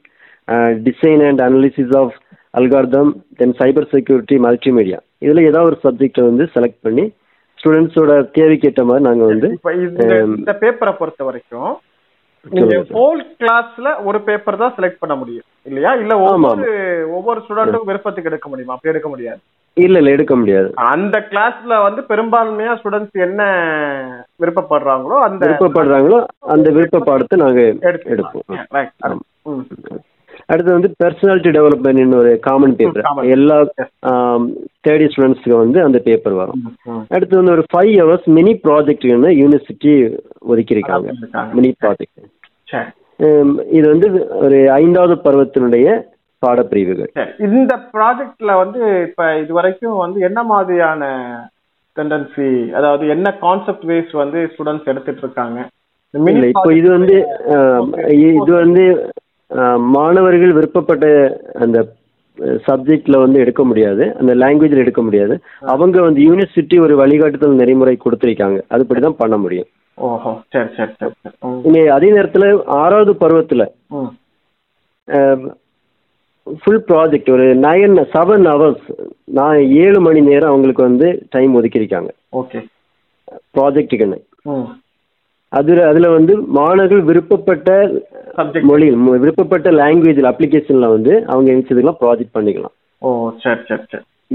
design and analysis of algorithm, then cyber security, multimedia, இதில் ஏதாவது ஒரு சப்ஜெக்டை வந்து செலக்ட் பண்ணி ஸ்டூடெண்ட்ஸோட தேவைக்கு ஏற்ற மாதிரி நாங்கள் வந்து இந்த பேப்பரை பொறுத்த வரைக்கும் ஹோல் கிளாஸ்ல ஒரு பேப்பர் தான் செலக்ட் பண்ண முடியும் இல்லையா? இல்ல ஒவ்வொரு ஸ்டூடெண்ட்டும் விருப்பத்துக்கு எடுக்க முடியுமா? அப்படி எடுக்க முடியாது, இல்ல எடுக்க முடியாது. அந்த கிளாஸ்ல வந்து பெரும்பான்மையா ஸ்டூடெண்ட்ஸ் என்ன விருப்பப்படுறாங்களோ அந்த விருப்பப்படுறாங்களோ அந்த விருப்பப்பாடத்தை நாங்க எடுப்போம். அடுத்து வந்து பர்சனாலிட்டி டெவலப்மெண்ட் ஒரு காமன் பேப்பர், எல்லா தேர்ட் இயர் ஸ்டூடெண்ட்ஸ்க்கு வந்து அந்த பேப்பர் வரும். அடுத்து வந்து ஒரு 5 hours மினி ப்ராஜெக்ட் யூனிவர்சிட்டி ஒதுக்கியிருக்காங்க, மினி ப்ராஜெக்ட். இது வந்து ஒரு ஐந்தாவது பருவத்தினுடைய பாடப்பிரிவுகள். இந்த ப்ராஜெக்ட்ல வந்து இப்ப இது வரைக்கும் வந்து என்ன மாதிரியான டெண்டன்சி, அதாவது என்ன கான்செப்ட் வைஸ் வந்து ஸ்டூடெண்ட்ஸ் எடுத்துட்டு இருக்காங்க? இப்போ இது வந்து மாணவர்கள் விருப்பப்பட்ட அந்த சப்ஜெக்ட்ல வந்து எடுக்க முடியாது, அந்த லாங்குவேஜ்ல எடுக்க முடியாது, அவங்க வந்து யூனிவர்சிட்டி ஒரு வழிகாட்டுதல் நெறிமுறை கொடுத்துருக்காங்க, அதுபடிதான் பண்ண முடியும். அதே நேரத்துல 6வது பருவத்துல ஃபுல் ப்ராஜெக்ட் ஒரு 7 hours, 7 மணி நேரம் அவங்களுக்கு வந்து டைம் ஒதுக்கியிருக்காங்க ப்ராஜெக்டுக்குன்னு. அதுல வந்து மாணவர்கள் விருப்பப்பட்ட மொழி, விருப்பப்பட்ட லாங்குவேஜ்ல அப்ளிகேஷன்ல வந்து அவங்க நினைச்சதுக்கெல்லாம் ப்ராஜெக்ட் பண்ணிக்கலாம்.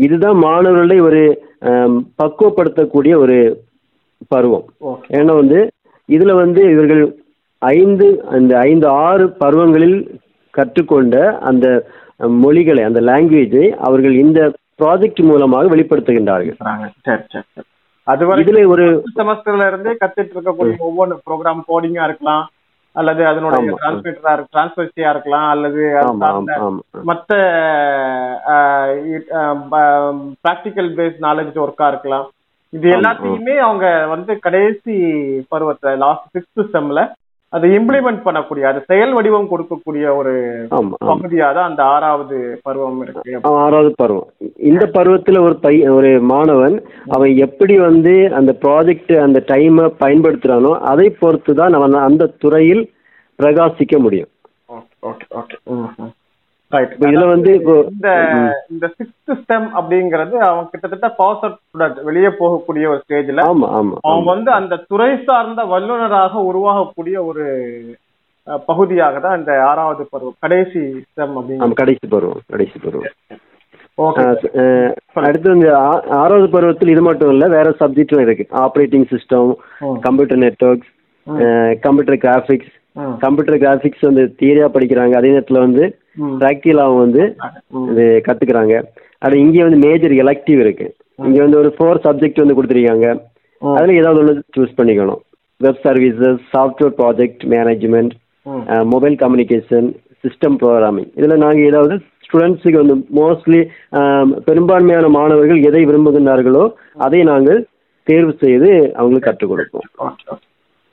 இதுதான் மாணவர்களை ஒரு பக்குவப்படுத்தக்கூடிய ஒரு பருவம். ஏன்னா வந்து இதுல வந்து இவர்கள் 5, 6 பருவங்களில் கற்றுக்கொண்ட அந்த மொழிகளை, அந்த லாங்குவேஜை அவர்கள் இந்த ப்ராஜெக்ட் மூலமாக வெளிப்படுத்துகின்றார்கள். அதுவரை ஒரு செமஸ்டர்ல இருந்தே கத்துட்டு இருக்கக்கூடிய ஒவ்வொரு ப்ரோக்ராம் கோடிங்கா இருக்கலாம், அல்லது அதனோட டிரான்ஸ்பர்சியா இருக்கலாம், அல்லது மற்ற பிராக்டிக்கல் பேஸ்ட் நாலேஜ் ஒர்க்கா இருக்கலாம். இது எல்லாத்தையுமே அவங்க வந்து கடைசி பருவத்துல லாஸ்ட் 6th செம்ல அதை இம்ப்ளிமெண்ட் பண்ணக்கூடிய, அது செயல் வடிவம் கொடுக்கக்கூடிய ஒரு பகுதியா தான் அந்த 6வது பருவம் இருக்கு. 6வது பருவம். இந்த பருவத்துல ஒரு மாணவன் அவன் எப்படி வந்து அந்த ப்ராஜெக்ட் அந்த டைமை பயன்படுத்துறானோ அதை பொறுத்து தான் அவன் அந்த துறையில் பிரகாசிக்க முடியும். வெளியே போகக்கூடிய ஒரு ஸ்டேஜ்ல அவங்க வந்து அந்த துறை சார்ந்த வல்லுநராக உருவாகக்கூடிய ஒரு பகுதியாக தான் இந்த ஆறாவது பருவம், கடைசி ஸ்டெம் அப்படிங்கிற கடைசி பருவம். அடுத்து வந்து ஆறாவது பருவத்தில் இது மட்டும் இல்ல, வேற சப்ஜெக்ட்லாம் இருக்கு. Operating system, computer networks, computer graphics வந்து தியரியா படிக்கிறாங்க. அதே நேரத்தில் வந்து பிராக்டிகலாகவும் வந்து இது கத்துக்கிறாங்க. அது இங்கே வந்து மேஜர் எலக்டிவ் இருக்கு. இங்க வந்து ஒரு 4 சப்ஜெக்ட் வந்து கொடுத்துருக்காங்க. அதுல ஏதாவது ஒன்று சூஸ் பண்ணிக்கணும். Web services, software project management, mobile communication, system programming. இதுல நாங்க ஏதாவது ஸ்டூடெண்ட்ஸுக்கு வந்து மோஸ்ட்லி பெரும்பான்மையான மாணவர்கள் எதை விரும்புகின்றார்களோ அதை நாங்கள் தேர்வு செய்து அவங்களுக்கு கற்றுக் கொடுப்போம்.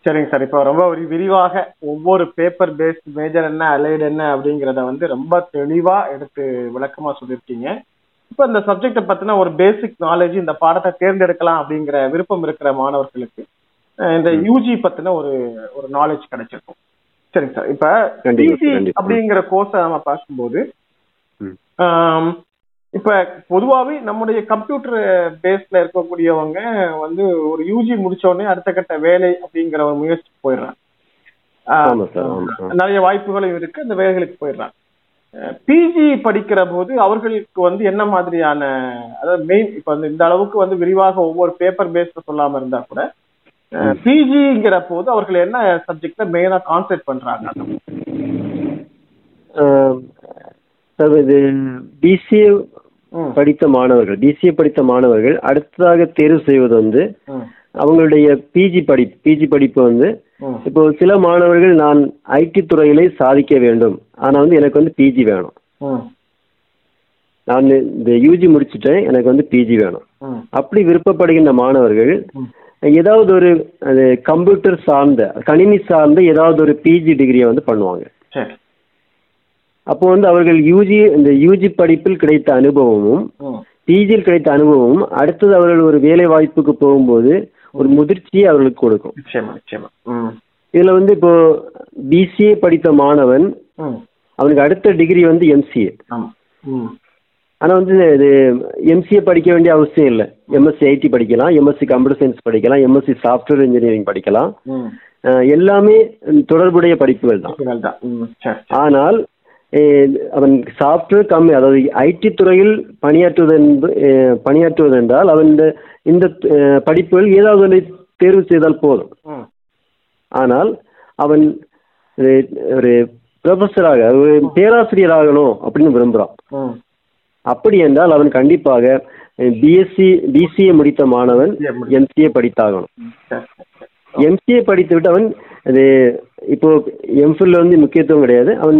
சரிங்க சார். இப்போ ரொம்ப விரிவாக ஒவ்வொரு பேப்பர் பேஸ்ட் மேஜர் என்ன அலைடு என்ன அப்படிங்கிறத வந்து ரொம்ப தெளிவாக எடுத்து விளக்கமாக சொல்லியிருக்கீங்க. இப்போ இந்த சப்ஜெக்டை பற்றின ஒரு பேசிக் நாலேஜ், இந்த பாடத்தை தேர்ந்தெடுக்கலாம் அப்படிங்கிற விருப்பம் இருக்கிற மாணவர்களுக்கு இந்த யூஜி பற்றின ஒரு நாலேஜ் கிடைச்சிருக்கும். சரிங்க சார். இப்போ யூஜி அப்படிங்கிற கோர்ஸை நம்ம பார்க்கும்போது இப்ப பொதுவாகவே நம்முடைய கம்ப்யூட்டர் பேஸ்ல இருக்கக்கூடியவங்க வந்து ஒரு யூஜி முடிச்சோடனே அடுத்த கட்ட வேலை அப்படிங்கிற ஒரு முயற்சி போயிடுறாங்க. நிறைய வாய்ப்புகளும் இருக்கு, அந்த வேலைகளுக்கு போயிடுறாங்க. பிஜி படிக்கிற போது அவர்களுக்கு வந்து என்ன மாதிரியான, அதாவது மெயின் இப்ப இந்த அளவுக்கு வந்து விரிவாக ஒவ்வொரு பேப்பர் பேஸ்ல சொல்லாம இருந்தா கூட பிஜிங்கிற போது அவர்கள் என்ன சப்ஜெக்ட்ல மெயினா கான்சென்ட்ரேட் பண்றாங்க? இது பிசிஏ படித்த மாணவர்கள், அடுத்ததாக தேர்வு செய்வது வந்து அவங்களுடைய பிஜி படிப்பு வந்து. இப்போ சில மாணவர்கள் நான் ஐடி துறையிலே சாதிக்க வேண்டும், ஆனா வந்து எனக்கு வந்து பிஜி வேணும், நான் இந்த யூஜி முடிச்சுட்டேன் எனக்கு வந்து பிஜி வேணும் அப்படி விருப்பப்படுகின்ற மாணவர்கள் ஏதாவது ஒரு கம்ப்யூட்டர் சார்ந்த கணினி சார்ந்த ஏதாவது ஒரு பிஜி டிகிரியை வந்து பண்ணுவாங்க. அப்போ வந்து அவர்கள் இந்த யூஜி படிப்பில் கிடைத்த அனுபவமும் பிஜியில் கிடைத்த அனுபவமும் அடுத்தது அவர்கள் ஒரு வேலை வாய்ப்புக்கு போகும்போது ஒரு முதிர்ச்சியை அவர்களுக்கு கொடுக்கும். இதுல வந்து இப்போ பிசிஏ படித்த மாணவன் அவனுக்கு அடுத்த டிகிரி வந்து எம்சிஏ. ஆனா வந்து இது எம்சிஏ படிக்க வேண்டிய அவசியம் இல்லை. எம்எஸ்சி ஐடி படிக்கலாம், எம்எஸ்சி கம்ப்யூட்டர் சயின்ஸ் படிக்கலாம், எம்எஸ்சி சாஃப்ட்வேர் இன்ஜினியரிங் படிக்கலாம். எல்லாமே தொடர்புடைய படிப்புகள் தான். ஆனால் அவன் சாஃப்ட்வேர் கம்மி, அதாவது ஐடி துறையில் பணியாற்றுவதென்றால் அவன் இந்த படிப்புகள் ஏதாவது ஒன்றை தேர்வு செய்தால் போதும். ஆனால் அவன் ஒரு ப்ரொஃபஸராக ஒரு பேராசிரியராகணும் அப்படின்னு விரும்புகிறான். அப்படி என்றால் அவன் கண்டிப்பாக பிசிஏ முடித்த மாணவன் எம்சிஏ படித்தாகணும். எம்சிஏ படித்துவிட்டு அவன் இப்போ எம்ஃபில்ல வந்து முக்கியத்துவம் கிடையாது, அவன்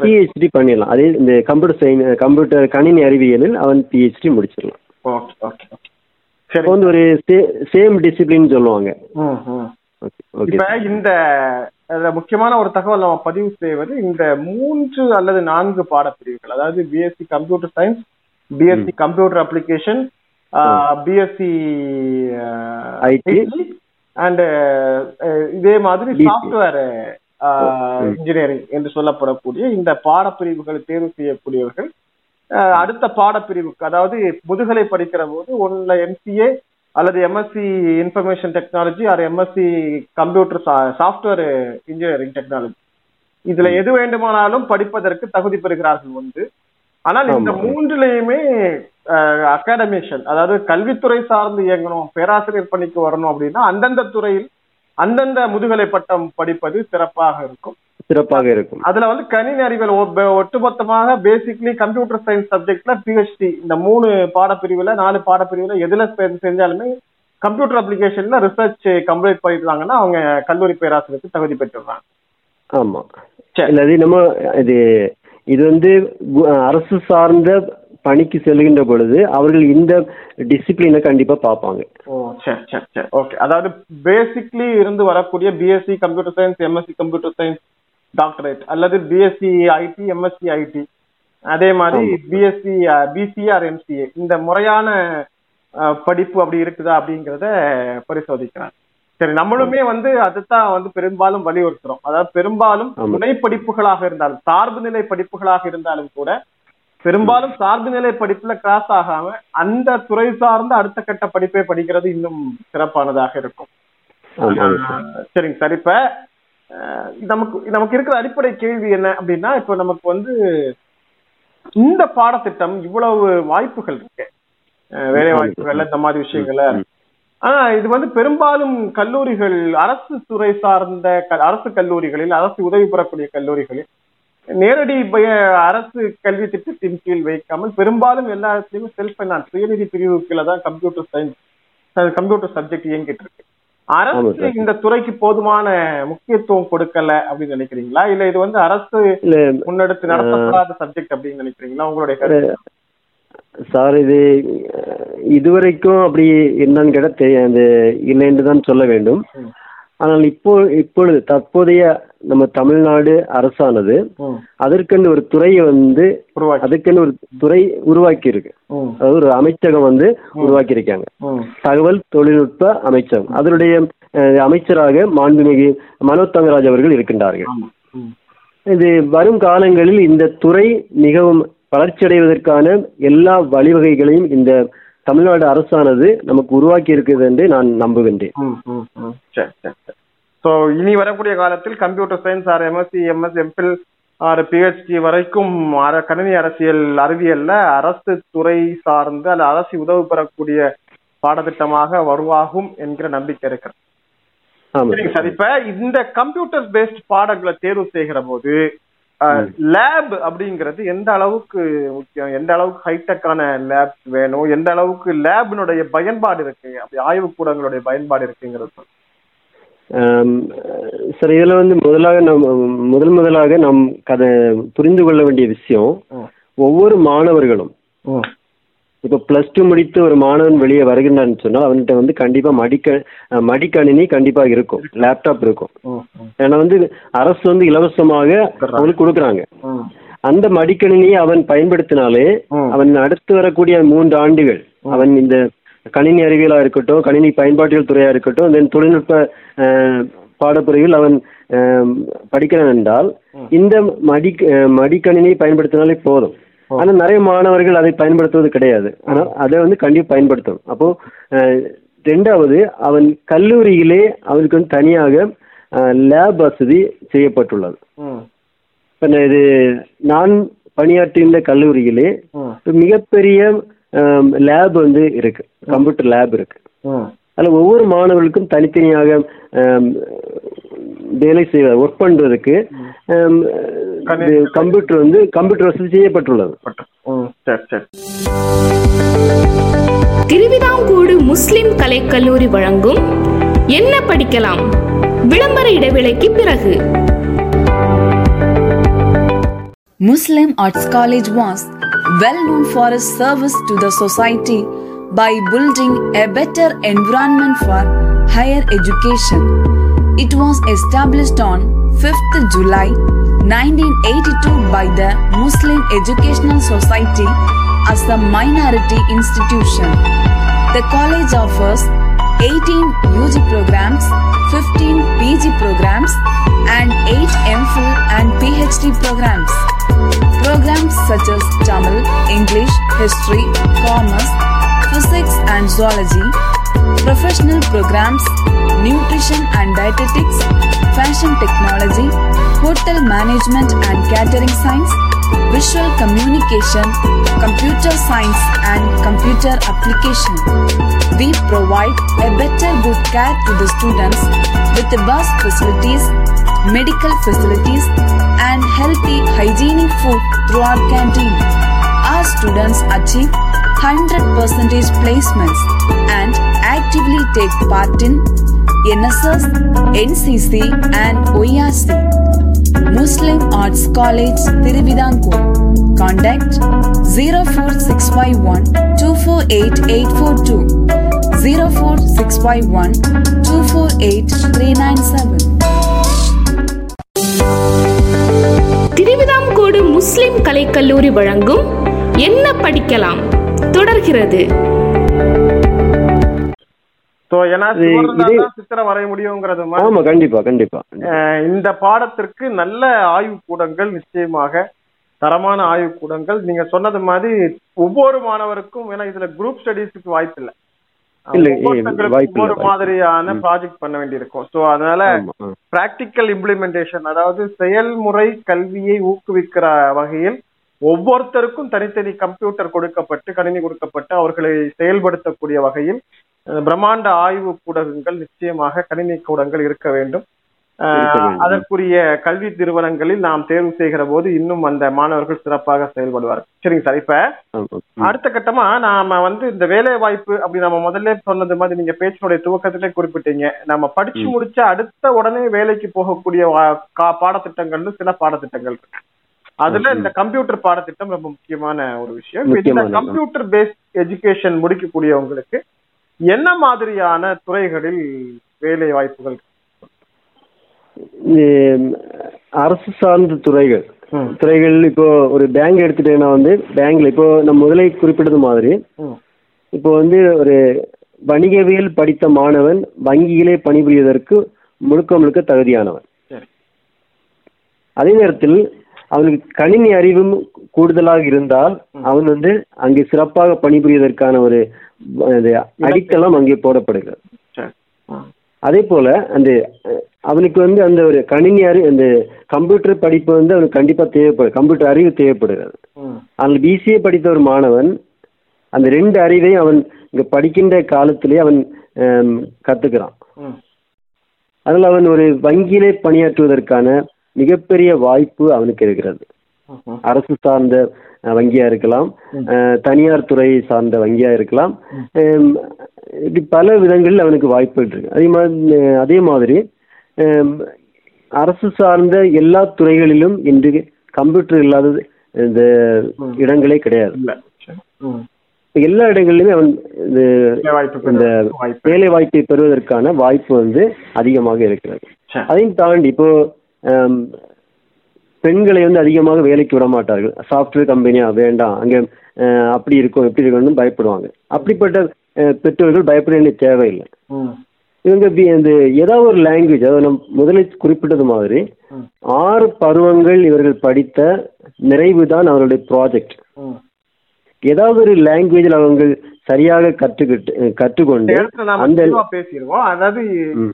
பிஹெச்டி பண்ணிடலாம். அதே இந்த கம்ப்யூட்டர் கணினி அறிவியலில் அவன் பிஹெச்டி முடிச்சிடலாம். இப்போ வந்து ஒரு சேம் டிசிப்ளின் சொல்லுவாங்க. இந்த முக்கியமான ஒரு தகவல் நம்ம பதிவு செய்வது இந்த 3 அல்லது 4 பாடப்பிரிவுகள், அதாவது BSc computer science, BSc computer application, BSc IT and இதே மாதிரி சாஃப்ட்வேர் இன்ஜினியரிங் என்று சொல்லப்படக்கூடிய இந்த பாடப்பிரிவுகளை தேர்வு செய்யக்கூடியவர்கள் அடுத்த பாடப்பிரிவுக்கு, அதாவது முதுகலை படிக்கிற போது ஒன்ல எம்சிஏ அல்லது எம்எஸ்சி இன்ஃபர்மேஷன் டெக்னாலஜி அல்லது MSc computer software engineering technology, இதுல எது வேண்டுமானாலும் படிப்பதற்கு தகுதி பெறுகிறார்கள் வந்து. ஆனால் இந்த 3லயுமே அகாடமிஷன், அதாவது கல்வித்துறை சார்ந்து இயங்கணும், பேராசிரியர் பணிக்கு வரணும் அப்படின்னா அந்தந்த துறையில் அந்தந்த முதுகலை பட்டம் படிப்பது சிறப்பாக இருக்கும். அதுல வந்து கணினி அறிவியல் ஒட்டுமொத்தமாக பேசிக்லி கம்ப்யூட்டர் சயின்ஸ் சப்ஜெக்ட்ல பிஹெச்டி இந்த 4 பாடப்பிரிவுல எதுல செஞ்சாலுமே கம்ப்யூட்டர் அப்ளிகேஷன்ல ரிசர்ச் கம்ப்ளீட் பண்ணிடுறாங்கன்னா அவங்க கல்லூரி பேராசிரியருக்கு தகுதி பெற்றுறாங்க. ஆமா, சரி. நம்ம இது வந்து அரசு சார்ந்த பணிக்கு செல்கின்ற பொழுது அவர்கள் இந்த டிசிப்ளினை கண்டிப்பா பார்ப்பாங்க. ஓகே, அதாவது பேசிக்லி இருந்து வரக்கூடிய BSc computer science, MSc computer science doctorate அல்லது பிஎஸ்சி ஐடி, எம்எஸ்சி ஐடி, அதே மாதிரி பிஎஸ்சி பிசிஆர் எம்சிஏ, இந்த முறையான படிப்பு அப்படி இருக்குதா அப்படிங்கிறத பரிசோதிக்கிறாங்க. சரி, நம்மளுமே வந்து அதுதான் வந்து பெரும்பாலும் வலியுறுத்துறோம். அதாவது பெரும்பாலும் துணை படிப்புகளாக இருந்தாலும் சார்பு நிலை படிப்புகளாக இருந்தாலும் கூட பெரும்பாலும் சார்பு நிலை படிப்புல கிராஸ் ஆகாம அந்த துறை சார்ந்த அடுத்த கட்ட படிப்பை படிக்கிறது இன்னும் சிறப்பானதாக இருக்கும். சரிங்க சார், இப்ப நமக்கு இருக்கிற அடிப்படை கேள்வி என்ன அப்படின்னா, இப்ப நமக்கு வந்து இந்த பாடத்திட்டம் இவ்வளவு வாய்ப்புகள் இருக்கு, வேலை வாய்ப்புகள்ல இந்த மாதிரி விஷயங்கள்ல. ஆனா இது வந்து பெரும்பாலும் கல்லூரிகள் அரசு துறை சார்ந்த அரசு கல்லூரிகளில், அரசு உதவி பெறக்கூடிய கல்லூரிகளில் நேரடி அரசு கல்வி திட்டத்தின் கீழ் வைக்காமல் பெரும்பாலும் எல்லா இடத்துலையுமே செல்ஃப் ஃபைனான்ஸ் சுயநிதி பிரிவுக்குள்ள தான் கம்ப்யூட்டர் சயின்ஸ் கம்ப்யூட்டர் சப்ஜெக்ட் இயங்கிட்டு இருக்கு. அரசு இந்த துறைக்கு போதுமான முக்கியத்துவம் கொடுக்கல அப்படின்னு நினைக்கிறீங்களா, இல்ல இது வந்து அரசு முன்னெடுத்து நடத்தப்படாத சப்ஜெக்ட் அப்படின்னு நினைக்கிறீங்களா? உங்களுடைய கருத்து சார். இது இதுவரைக்கும் அப்படி என்னன்னு கேட்டால் இல்லைன்னு தான் சொல்ல வேண்டும். ஆனால் இப்பொழுது தற்போதைய நம்ம தமிழ்நாடு அரசானது அதற்கென்று ஒரு துறையை வந்து உருவாக்கி இருக்கு. அதாவது ஒரு அமைச்சகம் வந்து உருவாக்கி இருக்காங்க, தகவல் தொழில்நுட்ப அமைச்சகம். அதனுடைய அமைச்சராக மாண்புமிகு மனோ தங்கராஜ் அவர்கள் இருக்கின்றார்கள். இது வரும் காலங்களில் இந்த துறை மிகவும் வளர்ச்சியடைவதற்கான எல்லா வழிவகைகளையும் இந்த தமிழ்நாடு அரசானது நமக்கு உருவாக்கி இருக்குது என்று நான் நம்புகின்றேன். ஸோ இனி வரக்கூடிய காலத்தில் computer science or MSc MS MPhil or PhD வரைக்கும் கணினி அரசியல் அறிவியல்ல அரசு துறை சார்ந்து அல்ல அரசு உதவி பெறக்கூடிய பாடத்திட்டமாக வருவாகும் என்கிற நம்பிக்கை இருக்கிறது. சார், இப்ப இந்த கம்ப்யூட்டர் பேஸ்ட் பாடங்களை தேர்வு செய்கிற போது லேப் அப்படிங்கிறது எந்த அளவுக்கு முக்கியம், எந்த அளவுக்கு ஹைடெக்கான லேப் வேணும், எந்த அளவுக்கு லேபினுடைய பயன்பாடு இருக்கு, அப்படி ஆய்வுக்கூடங்களுடைய பயன்பாடு இருக்குங்கிறது சார். இதில் வந்து முதலாக நாம் புரிந்து கொள்ள வேண்டிய விஷயம், ஒவ்வொரு மாணவர்களும் இப்போ பிளஸ் டூ முடித்து ஒரு மாணவன் வெளியே வருகின்றான்னு சொன்னால் அவன்கிட்ட வந்து கண்டிப்பாக மடிக்கணினி கண்டிப்பாக இருக்கும், லேப்டாப் இருக்கும். ஏன்னா வந்து அரசு வந்து இலவசமாக அவங்களுக்கு கொடுக்குறாங்க. அந்த மடிக்கணினியை அவன் பயன்படுத்தினாலே அவன் அடுத்து வரக்கூடிய 3 ஆண்டுகள் அவன் இந்த கணினி அறிவியலாக இருக்கட்டும், கணினி பயன்பாட்டியல் துறையாக இருக்கட்டும், தென் தொழில்நுட்ப பாடப்பிரிவில் அவன் படிக்கிறான் என்றால் இந்த மடிக்கணினியை பயன்படுத்தினாலே போதும். ஆனா நிறைய மாணவர்கள் அதை பயன்படுத்துவது கிடையாது. ஆனால் அதை வந்து கண்டிப்பாக பயன்படுத்தும். அப்போ 2வது அவன் கல்லூரியிலே அவனுக்கு வந்து தனியாக லேப் வசதி செய்யப்பட்டுள்ளது. இப்போ இது நான் பணியாற்றுகின்ற கல்லூரியிலே மிகப்பெரிய லேப் வந்து இருக்கு, கம்ப்யூட்டர் லேப் இருக்கு. அதில் ஒவ்வொரு மாணவர்களுக்கும் தனித்தனியாக வேலை செய்வது, ஒர்க் பண்ணுறதுக்கு கம்ப்யூட்டர் வந்து வசதி செய்யப்பட்டுள்ளது. திருவிதாங்கூடு முஸ்லிம் கலைக்கல்லூரி வழங்கும் என்ன படிக்கலாம் விளம்பர இடைவேளைக்கு பிறகு. Muslim Arts College was well known for its service to the society by building a better environment for higher education. It was established on 5th July 1982 by the Muslim Educational Society as a minority institution. The college offers 18 UG programs, 15 PG programs and 8 MPhil and PhD programs. Programs such as Tamil, English, History, Commerce, Physics and Zoology, professional programs, nutrition and dietetics, fashion technology, hotel management and catering science, visual communication, computer science and computer application. We provide a better good care to the students with the bus facilities, medical facilities and healthy hygienic food through our canteen. Our students achieve 100% placements and actively take part in NSS, NCC and OERC. Muslim Arts College, Thiruvithancode. Contact 04651 248842, 04651 248397. Thiruvithancode முஸ்லிம் கலைக்கல்லூரி வழங்கும் என்ன படிக்கலாம் தொடர்கிறது. இந்த பாடத்திற்கு நல்ல ஆய்வுக்கூடங்கள், நிச்சயமாக தரமான ஆய்வுக்கூடங்கள் நீங்க சொன்னது மாதிரி ஒவ்வொரு மாணவருக்கும். ஏன்னா இதுல குரூப் ஸ்டடிஸுக்கு வாய்ப்பு இல்லை, ஒவ்வொரு மாதிரியான ப்ராஜெக்ட் பண்ண வேண்டியிருக்கும். ஸோ அதனால பிராக்டிக்கல் இம்ப்ளிமெண்டேஷன், அதாவது செயல்முறை கல்வியை ஊக்குவிக்கிற வகையில் ஒவ்வொருத்தருக்கும் தனித்தனி கம்ப்யூட்டர் கொடுக்கப்பட்டு, கணினி கொடுக்கப்பட்டு அவர்களை செயல்படுத்தக்கூடிய வகையில் பிரம்மாண்ட ஆய்வு கூடங்கள், நிச்சயமாக கணினி கூடங்கள் இருக்க வேண்டும். அதற்குரிய கல்வி நிறுவனங்களில் நாம் தேர்வு செய்கிற போது இன்னும் அந்த மாணவர்கள் சிறப்பாக செயல்படுவார்கள். சரிங்க சார், இப்ப அடுத்த கட்டமா நாம இந்த வேலை வாய்ப்பு அப்படி நம்ம முதல்ல சொன்னது மாதிரி நீங்க பேச்சினுடைய துவக்கத்திலே குறிப்பிட்டீங்க, நம்ம படிச்சு முடிச்ச அடுத்த உடனே வேலைக்கு போகக்கூடிய பாடத்திட்டங்கள்னு சில பாடத்திட்டங்கள் இருக்கு. அதுல இந்த கம்ப்யூட்டர் பாடத்திட்டம் ரொம்ப முக்கியமான ஒரு விஷயம். இந்த கம்ப்யூட்டர் பேஸ்ட் எஜுகேஷன் முடிக்கக்கூடியவங்களுக்கு என்ன மாதிரியான துறைகளில் வேலை வாய்ப்புகள்? அரசு சார்ந்த துறைகள் இப்போ ஒரு பேங்க் எடுத்துட்டேன்னா பேங்க்ல இப்போ நம்ம முதலே குறிப்பிட்டது மாதிரி இப்போ ஒரு வணிகவியல் படித்த மாணவன் வங்கியிலே பணிபுரியதற்கு முழுக்க முழுக்க தகுதியானவன். அதே நேரத்தில் அவனுக்கு கணினி அறிவும் கூடுதலாக இருந்தால் அவன் அங்கே சிறப்பாக பணிபுரியதற்கான ஒரு அடித்தளம் அங்கே போடப்படுகிறது. அதே போல அவனுக்கு அந்த ஒரு கணினி அறிவு, அந்த கம்ப்யூட்டர் படிப்பு அவனுக்கு கண்டிப்பா தேவைப்படும், கம்ப்யூட்டர் அறிவு தேவைப்படுகிறது. அதில் பிசிஏ படித்த ஒரு மாணவன் அந்த ரெண்டு அறிவையும் அவன் இங்க படிக்கின்ற காலத்திலேயே அவன் கத்துக்கிறான். அதில் அவன் ஒரு வங்கியிலே பணியாற்றுவதற்கான மிகப்பெரிய வாய்ப்பு அவனுக்கு இருக்கிறது. அரசு சார்ந்த வங்கியா இருக்கலாம், தனியார் துறை சார்ந்த வங்கியா இருக்கலாம், இப்படி பல விதங்களில் அவனுக்கு வாய்ப்புகள் இருக்கு. அதே மாதிரி அரசு சார்ந்த எல்லா துறைகளிலும் இன்று கம்ப்யூட்டர் இல்லாத இந்த இடங்களே கிடையாது. எல்லா இடங்களிலுமே அவன் இந்த வேலை வாய்ப்பை பெறுவதற்கான வாய்ப்பு அதிகமாக இருக்கிறது. அதையும் தாண்டி இப்போ பெண்களை அதிகமாக வேலைக்கு விட மாட்டார்கள். சாஃப்ட்வேர் கம்பெனியா வேண்டாம், அங்கே அப்படி இருக்கும் எப்படி இருக்கும்னு பயப்படுவாங்க. அப்படிப்பட்ட பெற்றோர்கள் பயப்பட வேண்டிய தேவையில்லை. இவங்க ஏதாவது ஒரு லாங்குவேஜ், அதாவது நம்ம முதலே குறிப்பிட்டது மாதிரி 6 பருவங்கள் இவர்கள் படித்த நிறைவு தான் அவருடைய ப்ராஜெக்ட். ஏதாவது ஒரு லாங்குவேஜில் அவங்க சரியாக கற்றுக்கொண்டு பேசிடுவோம். அதாவது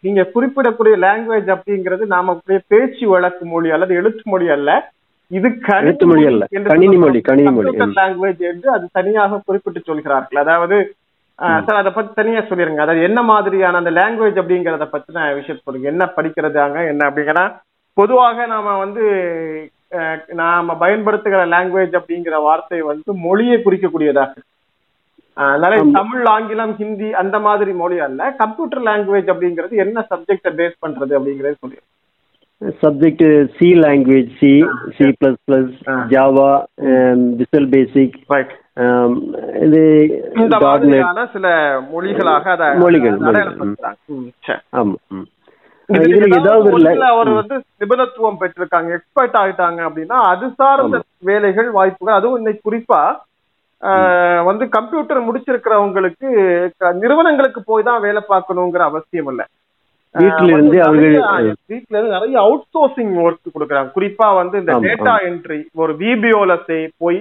நீங்க குறிப்பிடக்கூடிய லாங்குவேஜ் அப்படிங்கிறது நாம பேச்சு வழக்கு மொழி அல்லது எழுத்து மொழி அல்ல, இது எழுத்து மொழி அல்ல, கணினி மொழி லாங்குவேஜ் என்று அது தனியாக குறிப்பிட்டு சொல்கிறார்கள். அதாவது சார் அதை பத்தி தனியா சொல்லிருங்க, அதாவது என்ன மாதிரியான அந்த லாங்குவேஜ் அப்படிங்கறத பத்தின விஷயம் சொல்லுங்க. என்ன படிக்கிறதாங்க என்ன அப்படிங்கன்னா, பொதுவாக நாம நாம பயன்படுத்துகிற லாங்குவேஜ் அப்படிங்கிற வார்த்தை மொழியை குறிக்கக்கூடியதாக, அதனால தமிழ், ஆங்கிலம், ஹிந்தி அந்த மாதிரி மொழி அல்ல. கம்ப்யூட்டர் லாங்குவேஜ் அப்படிங்கிறது என்ன சப்ஜெக்ட பேஸ் பண்றது அப்படிங்கறது சொல்லிடுங்க. Subject C language, C++, Java, visual basic, சில மொழிகளாக மொழிகள். அவர் நிபுணத்துவம் பெற்றிருக்காங்க, எக்ஸ்பர்ட் ஆகிட்டாங்க அப்படின்னா அது சார்ந்த வேலைகள் வாய்ப்புகள். அதுவும் இன்னைக்கு குறிப்பா கம்ப்யூட்டர் முடிச்சிருக்கிறவங்களுக்கு நிறுவனங்களுக்கு போய் தான் வேலை பார்க்கணுங்கிற அவசியம் இல்லை. வீட்டுல இருந்து நிறைய அவுட் சோர்சிங் ஒர்க் கொடுக்குறாங்க. குறிப்பா இந்த டேட்டா என்ட்ரி, ஒரு விபிஓல போய்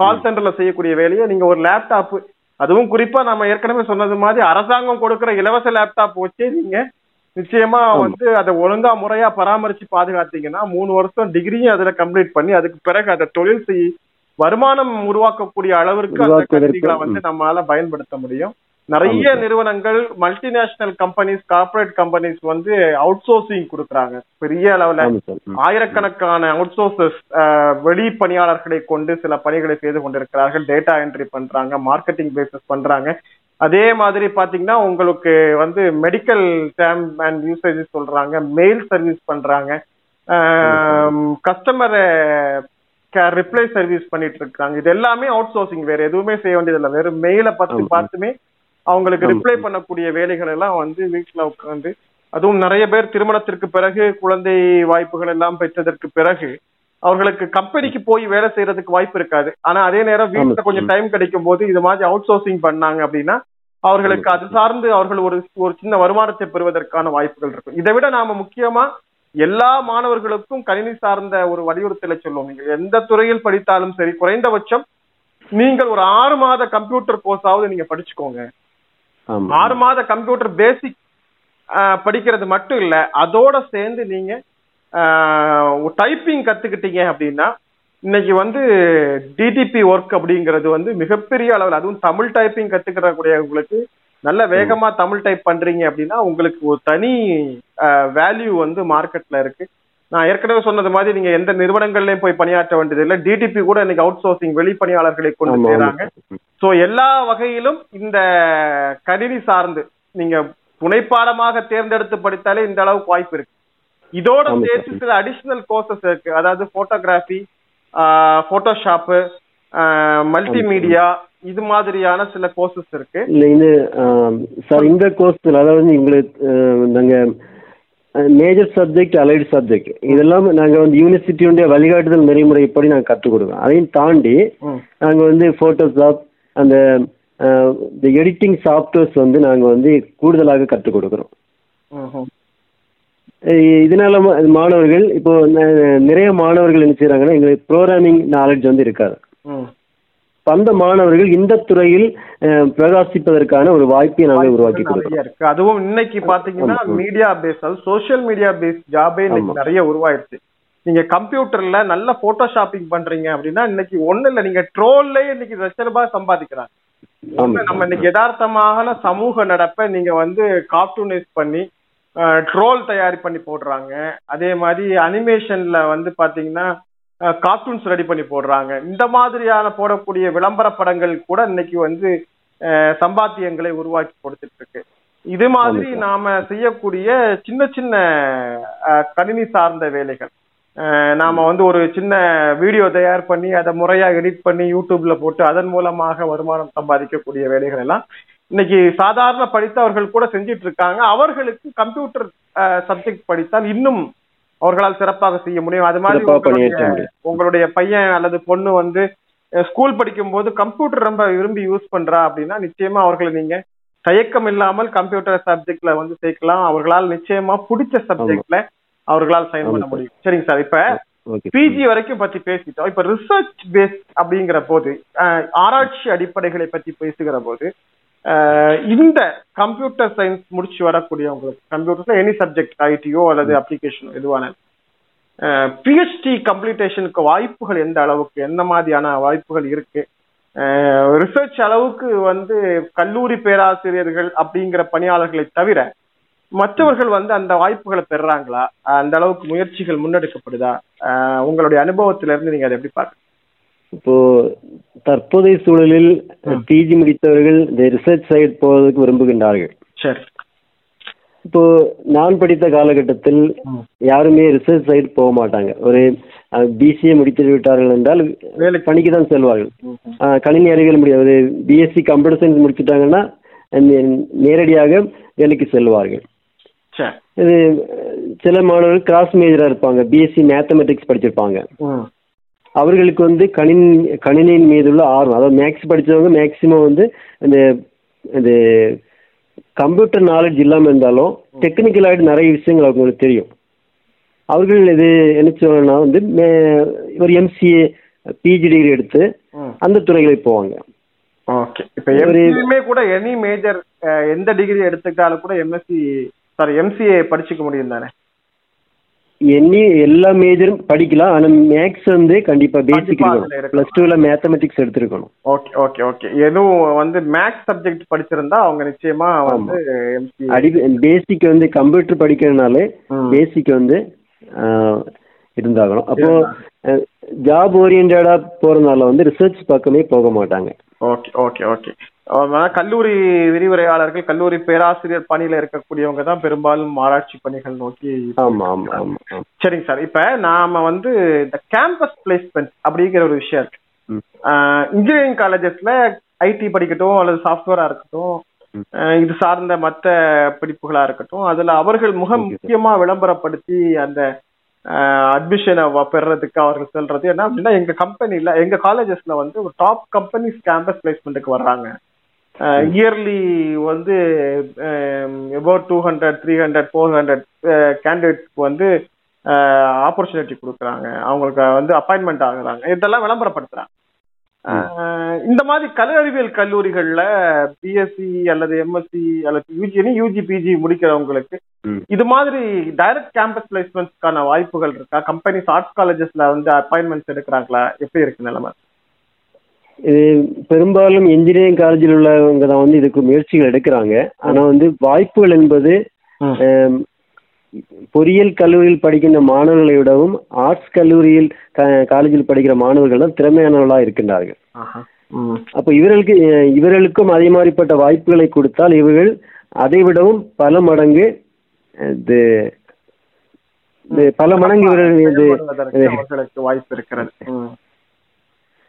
கால் சென்டர்ல செய்யக்கூடிய வேலையை நீங்க ஒரு லேப்டாப், அதுவும் குறிப்பா நம்ம ஏற்கனவே சொன்னது மாதிரி அரசாங்கம் கொடுக்குற இலவச லேப்டாப் வச்சு நீங்க நிச்சயமா அதை ஒழுங்கா முறையா பராமரிச்சு பாதுகாத்தீங்கன்னா 3 வருஷம் டிகிரியும் அதுல கம்ப்ளீட் பண்ணி அதுக்கு பிறகு அதை தொழில் செய்ய வருமானம் உருவாக்கக்கூடிய அளவிற்கு அந்த கருவிகளை நம்மளால பயன்படுத்த முடியும். நிறைய நிறுவனங்கள், multinational companies, corporate companies outsourcing கொடுக்குறாங்க பெரிய அளவுல. ஆயிரக்கணக்கான அவுட் சோர்சஸ் வெளி பணியாளர்களை கொண்டு சில பணிகளை செய்து கொண்டிருக்கிறார்கள். டேட்டா என்ட்ரி பண்றாங்க, மார்க்கெட்டிங் பேசஸ் பண்றாங்க. அதே மாதிரி பாத்தீங்கன்னா உங்களுக்கு மெடிக்கல் டேம் அண்ட் யூசேஜ் சொல்றாங்க, மெயில் சர்வீஸ் பண்றாங்க, கஸ்டமர் ரிப்ளை சர்வீஸ் பண்ணிட்டு இருக்காங்க. இது எல்லாமே அவுட் சோர்சிங், வேற எதுவுமே செய்ய வேண்டியது இல்லை. வெறும் மெயில பார்த்துமே அவங்களுக்கு ரிப்ளை பண்ணக்கூடிய வேலைகள் எல்லாம் வீட்டுல உட்காந்து, அதுவும் நிறைய பேர் திருமணத்திற்கு பிறகு குழந்தை வாய்ப்புகள் எல்லாம் பெற்றதற்கு பிறகு அவர்களுக்கு கம்பெனிக்கு போய் வேலை செய்யறதுக்கு வாய்ப்பு இருக்காது. ஆனா அதே நேரம் வீட்டுல கொஞ்சம் டைம் கிடைக்கும் போது இது மாதிரி அவுட் சோர்சிங் பண்ணாங்க அப்படின்னா அவர்களுக்கு அது சார்ந்து அவர்கள் ஒரு சின்ன வருமானத்தை பெறுவதற்கான வாய்ப்புகள் இருக்கும். இதை விட நாம முக்கியமா எல்லா மாணவர்களுக்கும் கணினி சார்ந்த ஒரு வலியுறுத்தலை சொல்லுவோம். நீங்கள் எந்த துறையில் படித்தாலும் சரி, குறைந்தபட்சம் நீங்கள் ஒரு 6 மாத கம்ப்யூட்டர் கோர்ஸாவது நீங்க படிச்சுக்கோங்க. 6 மாத கம்ப்யூட்டர் பேசிக் படிக்கிறது மட்டும் இல்ல, அதோட சேர்ந்து நீங்க டைப்பிங் கத்துக்கிட்டீங்க அப்படின்னா இன்னைக்கு டிடிபி ஒர்க் அப்படிங்கிறது மிகப்பெரிய அளவில், அதுவும் தமிழ் டைப்பிங் கத்துக்கிறக்கூடிய உங்களுக்கு நல்ல வேகமா தமிழ் டைப் பண்றீங்க அப்படின்னா உங்களுக்கு ஒரு தனி வேல்யூ மார்க்கெட்ல இருக்கு. நான் ஏற்கனவே சொன்னது மாதிரி நீங்க எந்த நிறுவனங்கள்லயும் போய் பணியாற்ற வேண்டியது இல்லை. டிடிபி கூட இன்னைக்கு அவுட் சோர்சிங் வெளிப்பணியாளர்களை கொண்டு செய்றாங்க. சோ எல்லா வகையிலும் இந்த கணினி சார்ந்து நீங்க துணைப்பாடமாக தேர்ந்தெடுத்து படித்தாலே இந்த அளவுக்கு வாய்ப்பு இருக்கு. இதோட சேர்த்து சில அடிஷனல் கோர்சஸ் இருக்கு. அதாவது போட்டோகிராஃபி, போட்டோஷாப்பு, மல்டிமீடியா, இது மாதிரியான சில கோர்சஸ் இருக்கு. இந்த கோர்ஸ் அதாவது நாங்க மேஜர் சப்ஜெக்ட், அலைடு சப்ஜெக்ட் இதெல்லாம் நாங்கள் யூனிவர்சிட்டியுடைய வழிகாட்டுதல் நெறிமுறைப்படி நாங்கள் கற்றுக் கொடுக்கோம். அதையும் தாண்டி நாங்கள் ஃபோட்டோஷாப், அந்த எடிட்டிங் சாஃப்ட்வேர்ஸ் நாங்கள் கூடுதலாக கற்றுக் கொடுக்குறோம். இதனால மாணவர்கள் இப்போ நிறைய மாணவர்கள் என்ன செய்யறாங்கன்னா எங்களுக்கு ப்ரோக்ராமிங் நாலேஜ் இருக்காது. அந்த மாணவர்கள் இந்த துறையில் பிரகாசிப்பதற்கான ஒரு வாய்ப்பை நாங்கள் உருவாக்கி கொடுக்கிறோம். அதுவும் இன்னைக்கு பாத்தீங்கன்னா மீடியா பேஸ், அது சோசியல் மீடியா பேஸ் ஜாபே இன்னைக்கு நிறைய உருவாயிருச்சு. நீங்க கம்ப்யூட்டர்ல நல்ல போட்டோஷாப்பிங் பண்றீங்க அப்படின்னா இன்னைக்கு ஒண்ணு இல்ல, நீங்க ட்ரோல்லயே இன்னைக்கு லட்சரூபா சம்பாதிக்கிறாங்க. நம்ம இன்னைக்கு யதார்த்தமான சமூக நடப்பை நீங்க கார்ட்டூனைஸ் பண்ணி ட்ரோல் தயாரி பண்ணி போடுறாங்க. அதே மாதிரி அனிமேஷன்ல பாத்தீங்கன்னா கார்ட்டூன்ஸ் ரெடி பண்ணி போடுறாங்க. இந்த மாதிரியான போடக்கூடிய விளம்பர படங்கள் கூட இன்னைக்கு சம்பாத்தியங்களை உருவாக்கி கொடுத்துட்டு இருக்கு. இது மாதிரி நாம செய்யக்கூடிய சின்ன சின்ன கணினி சார்ந்த வேலைகள், நாம ஒரு சின்ன வீடியோ தயார் பண்ணி அதை முறையா எடிட் பண்ணி யூடியூப்ல போட்டு அதன் மூலமாக வருமானம் சம்பாதிக்கக்கூடிய வேலைகள் எல்லாம் இன்னைக்கு சாதாரண படித்தவர்கள் கூட செஞ்சிட்டு இருக்காங்க. அவர்களுக்கு கம்ப்யூட்டர் சப்ஜெக்ட் படித்தால் இன்னும் அவர்களால் சிறப்பாக செய்ய முடியும். அது மாதிரி உங்களுடைய பையன் அல்லது பொண்ணு ஸ்கூல் படிக்கும் போது கம்ப்யூட்டர் ரொம்ப விரும்பி யூஸ் பண்றா அப்படின்னா நிச்சயமா அவர்களை நீங்க தயக்கம் இல்லாமல் கம்ப்யூட்டர் சப்ஜெக்ட்ல சேர்க்கலாம். அவர்களால் நிச்சயமா பிடிச்ச சப்ஜெக்ட்ல அவர்களால் சைன் பண்ண முடியும். சரிங்க சார், இப்ப பிஜி வரைக்கும் பத்தி பேசிட்டோம். இப்ப ரிசர்ச் பேஸ் அப்படிங்கிற போது, ஆராய்ச்சி அடிப்படைகளை பத்தி பேசுகிற போது, இந்த கம்ப்யூட்டர் சயின்ஸ் முடிச்சு வரக்கூடியவங்களுக்கு கம்ப்யூட்டர்ல எனி சப்ஜெக்ட் ஐடியோ அல்லது அப்ளிகேஷனோ எதுவான பிஹெச்டி கம்ப்ளீட்டேஷனுக்கு வாய்ப்புகள் எந்த அளவுக்கு, என்ன மாதிரியான வாய்ப்புகள் இருக்கு? ரிசர்ச் அளவுக்கு கல்லூரி பேராசிரியர்கள் அப்படிங்கிற பணியாளர்களை தவிர மற்றவர்கள் அந்த வாய்ப்புகளை பெறாங்களா? அந்த அளவுக்கு முயற்சிகள் முன்னெடுக்கப்படுதா? உங்களுடைய அனுபவத்திலிருந்து நீங்க அதை எப்படி பார்க்க? இப்போ தற்போதைய சூழலில் பிஜி முடித்தவர்கள் இந்த ரிசர்ச் சைடு போவதற்கு விரும்புகின்றார்கள். இப்போ நான் படித்த காலகட்டத்தில் யாருமே ரிசர்ச் சைடு போக மாட்டாங்க. ஒரு பிசிஏ முடித்து விட்டார்கள் என்றால் பணிக்கு தான் செல்வார்கள். கணினி அறிவியல் முடியாது, பிஎஸ்சி கம்ப்யூட்டர் சயின்ஸ் முடிச்சுட்டாங்கன்னா நேரடியாக வேலைக்கு செல்வார்கள். இது சில மாணவர்கள் கிராஸ் மேஜரா இருப்பாங்க. பிஎஸ்சி மேத்தமெட்டிக்ஸ் படிச்சிருப்பாங்க. அவர்களுக்கு கணினியின் மீது உள்ள ஆர்வம், அதாவது மேக்ஸ் படித்தவங்க மேக்சிமம் இந்த கம்ப்யூட்டர் நாலேஜ் இல்லாமல் இருந்தாலும் டெக்னிக்கலாகிட்டு நிறைய விஷயங்கள் அவங்களுக்கு தெரியும். அவர்கள் இது என்ன சொல்லணும்னா ஒரு எம்சிஏ பிஜி டிகிரி எடுத்து அந்த துறைகளை போவாங்க. ஓகே, இப்போ எதுவுமே கூட எனி மேஜர் எந்த டிகிரி எடுத்துக்கிட்டாலும் கூட எம்சிஏ படிச்சுக்க முடியும் தானே? எல்லா மேஜரும் படிக்கலாம், ஆனா மேக்ஸ் கண்டிப்பா பேசிக் இருக்கணும். பிளஸ் டூல மேத்தமெட்டிக்ஸ் எடுத்துருக்கணும். ஓகே ஓகே ஓகே, எதுவும் மேக்ஸ் சப்ஜெக்ட் படிச்சிருந்தா அவங்க நிச்சயமா பேசிக் கம்ப்யூட்டர் படிக்கிறதுனாலே பேசிக் இருந்தாகணும். அப்போ ஜாப் ஓரியன்டா போறதுனால ரிசர்ச் பக்கமே போக மாட்டாங்க. ஓகே ஓகே ஓகே, கல்லூரி விரிவுரையாளர்கள், கல்லூரி பேராசிரியர் பணியில இருக்கக்கூடியவங்க தான் பெரும்பாலும் ஆராய்ச்சி பணிகள் நோக்கி. சரிங்க சார், இப்ப நாம இந்த கேம்பஸ் பிளேஸ்மெண்ட் அப்படிங்கிற ஒரு விஷயம் இருக்கு. இன்ஜினியரிங் காலேஜஸ்ல ஐடி படிக்கட்டும் அல்லது சாஃப்ட்வேரா இருக்கட்டும், இது சார்ந்த மற்ற படிப்புகளா இருக்கட்டும், அதுல அவர்கள் முக்கியமா விளம்பரப்படுத்தி அந்த அட்மிஷனை பெறதுக்கு அவர்கள் சொல்றது என்ன அப்படின்னா, எங்க கம்பெனில எங்க காலேஜஸ்ல ஒரு டாப் கம்பெனிஸ் கேம்பஸ் பிளேஸ்மெண்ட்டுக்கு வர்றாங்க, இயர்லி வந்து அபவுட் 200, 300, 400 கேண்டிடேட்ஸ்க்கு வந்து ஆப்பர்ச்சுனிட்டி கொடுக்குறாங்க, அவங்களுக்கு வந்து அப்பாயின்மெண்ட் ஆகுறாங்க, இதெல்லாம் விளம்பரப்படுத்துறாங்க. இந்த மாதிரி கலை அறிவியல் கல்லூரிகள்ல பிஎஸ்சி அல்லது எம்எஸ்சி அல்லது யூஜி பிஜி முடிக்கிறவங்களுக்கு இது மாதிரி டைரக்ட் கேம்பஸ் பிளேஸ்மெண்ட்ஸ்க்கான வாய்ப்புகள் இருக்கா? கம்பெனிஸ் ஆர்ட்ஸ் காலேஜஸ்ல வந்து அப்பாயின்மெண்ட்ஸ் எடுக்கிறாங்களா? எப்படி இருக்கு நிலைமை? இது பெரும்பாலும் இன்ஜினியரிங் காலேஜில் உள்ளவங்க தான் வந்து இதுக்கு முயற்சிகள் எடுக்கிறாங்க. ஆனா வந்து வாய்ப்புகள் என்பது பொறியியல் கல்லூரியில் படிக்கின்ற மாணவர்களை விடவும் ஆர்ட்ஸ் கல்லூரியில் காலேஜில் படிக்கிற மாணவர்கள் தான் திறமையானவர்களாக இருக்கின்றார்கள். அப்போ இவர்களுக்கும் அதே மாதிரிப்பட்ட வாய்ப்புகளை கொடுத்தால் இவர்கள் அதை விடவும் பல மடங்கு இவர்களுக்கு வாய்ப்பு இருக்கிறது.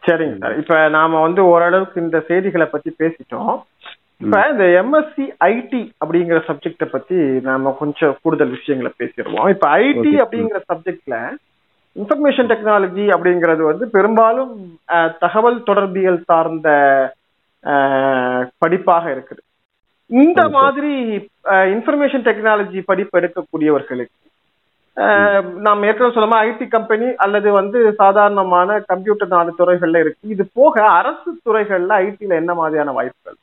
சரிங்க சார், இப்ப நாம வந்து ஓரளவுக்கு இந்த செய்திகளை பத்தி பேசிட்டோம். இப்ப இந்த எம்எஸ்சி ஐடி அப்படிங்கிற சப்ஜெக்ட பத்தி நாம கொஞ்சம் கூடுதல் விஷயங்களை பேசிடுவோம். இப்ப ஐடி அப்படிங்கிற சப்ஜெக்ட்ல இன்ஃபர்மேஷன் டெக்னாலஜி அப்படிங்கிறது வந்து பெரும்பாலும் தகவல் தொடர்பியல் சார்ந்த படிப்பாக இருக்குது. இந்த மாதிரி இன்ஃபர்மேஷன் டெக்னாலஜி படிப்பு எடுக்கக்கூடியவர்களுக்கு நாம் ஏற்கனவே சொல்லாம ஐடி கம்பெனி அல்லது வந்து சாதாரணமான கம்ப்யூட்டர் நாலு துறைகள்ல இருக்கு. இது போக அரசு துறைகள்ல ஐடில என்ன மாதிரியான வாய்ப்புகள்?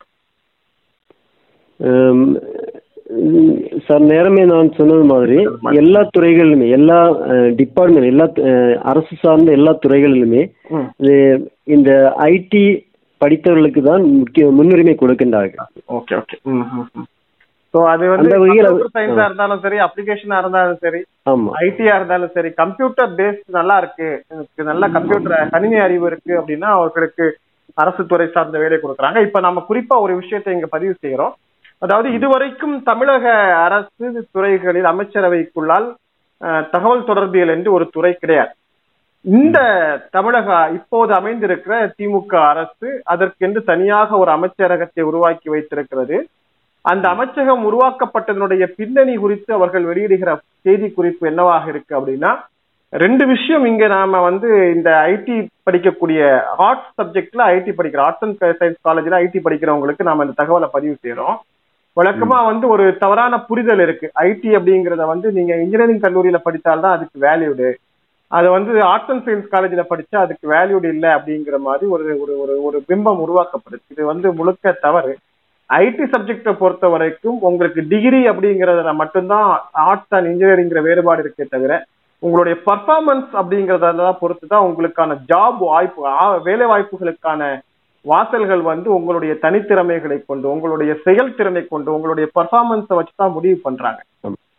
சார் நேரமே நான் சொன்னது மாதிரி எல்லா துறைகளிலுமே, எல்லா டிபார்ட்மெண்ட், எல்லா அரசு சார்ந்த எல்லா துறைகளிலுமே இந்த ஐடி படித்தவர்களுக்கு தான் முன்னுரிமை கொடுக்கின்றார்கள். Okay okay. சயின்ஸா இருந்தாலும் சரி, அப்ளிகேஷனா இருந்தாலும் சரி, ஐடியா இருந்தாலும் சரி, கம்ப்யூட்டர் பேஸ் நல்லா இருக்கு, நல்லா கம்ப்யூட்டர் கணினி அறிவு இருக்கு அப்படின்னா அவர்களுக்கு அரசு துறை சார்ந்த வேலை கொடுக்குறாங்க. இப்ப நம்ம குறிப்பா ஒரு விஷயத்தை இங்க பதிவு செய்யறோம். அதாவது இதுவரைக்கும் தமிழக அரசு துறைகளில் அமைச்சரவைக்குள்ளால் தகவல் தொடர்பியல் என்று ஒரு துறை கிடையாது. இந்த தமிழக இப்போது அமைந்திருக்கிற திமுக அரசு அதற்கென்று தனியாக ஒரு அமைச்சரகத்தை உருவாக்கி வைத்திருக்கிறது. அந்த அமைச்சகம் உருவாக்கப்பட்டதனுடைய பின்னணி குறித்து அவர்கள் வெளியிடுகிற செய்தி குறிப்பு என்னவாக இருக்கு அப்படின்னா, ரெண்டு விஷயம் இங்க நாம வந்து இந்த ஐடி படிக்கக்கூடிய ஆர்ட்ஸ் சப்ஜெக்ட்ல ஐடி படிக்கிற ஆர்ட்ஸ் அண்ட் சயின்ஸ் காலேஜ்ல ஐடி படிக்கிறவங்களுக்கு நாம இந்த தகவலை பதிவு செய்யறோம். வழக்கமா வந்து ஒரு தவறான புரிதல் இருக்கு. ஐடி அப்படிங்கிறத வந்து நீங்க இன்ஜினியரிங் கல்லூரியில படித்தால்தான் அதுக்கு வேல்யூடு, அது வந்து ஆர்ட்ஸ் அண்ட் சயின்ஸ் காலேஜ்ல படிச்சா அதுக்கு வேல்யூடு இல்லை அப்படிங்கிற மாதிரி ஒரு ஒரு பிம்பம் உருவாக்கப்படுது. இது வந்து முழுக்க தவறு. ஐடி சப்ஜெக்டை பொறுத்த வரைக்கும் உங்களுக்கு டிகிரி அப்படிங்கிறதுல மட்டும்தான் ஆர்ட்ஸ் அண்ட் இன்ஜினியரிங்கிற வேறுபாடு இருக்கே தவிர உங்களுடைய பர்ஃபார்மன்ஸ் அப்படிங்கிறத பொறுத்து தான் உங்களுக்கான ஜாப் வாய்ப்பு, வேலை வாய்ப்புகளுக்கான வாசல்கள் வந்து உங்களுடைய தனித்திறமைகளை கொண்டு, உங்களுடைய செயல்திறனை கொண்டு, உங்களுடைய பர்ஃபார்மன்ஸை வச்சு தான் முடிவு பண்றாங்க.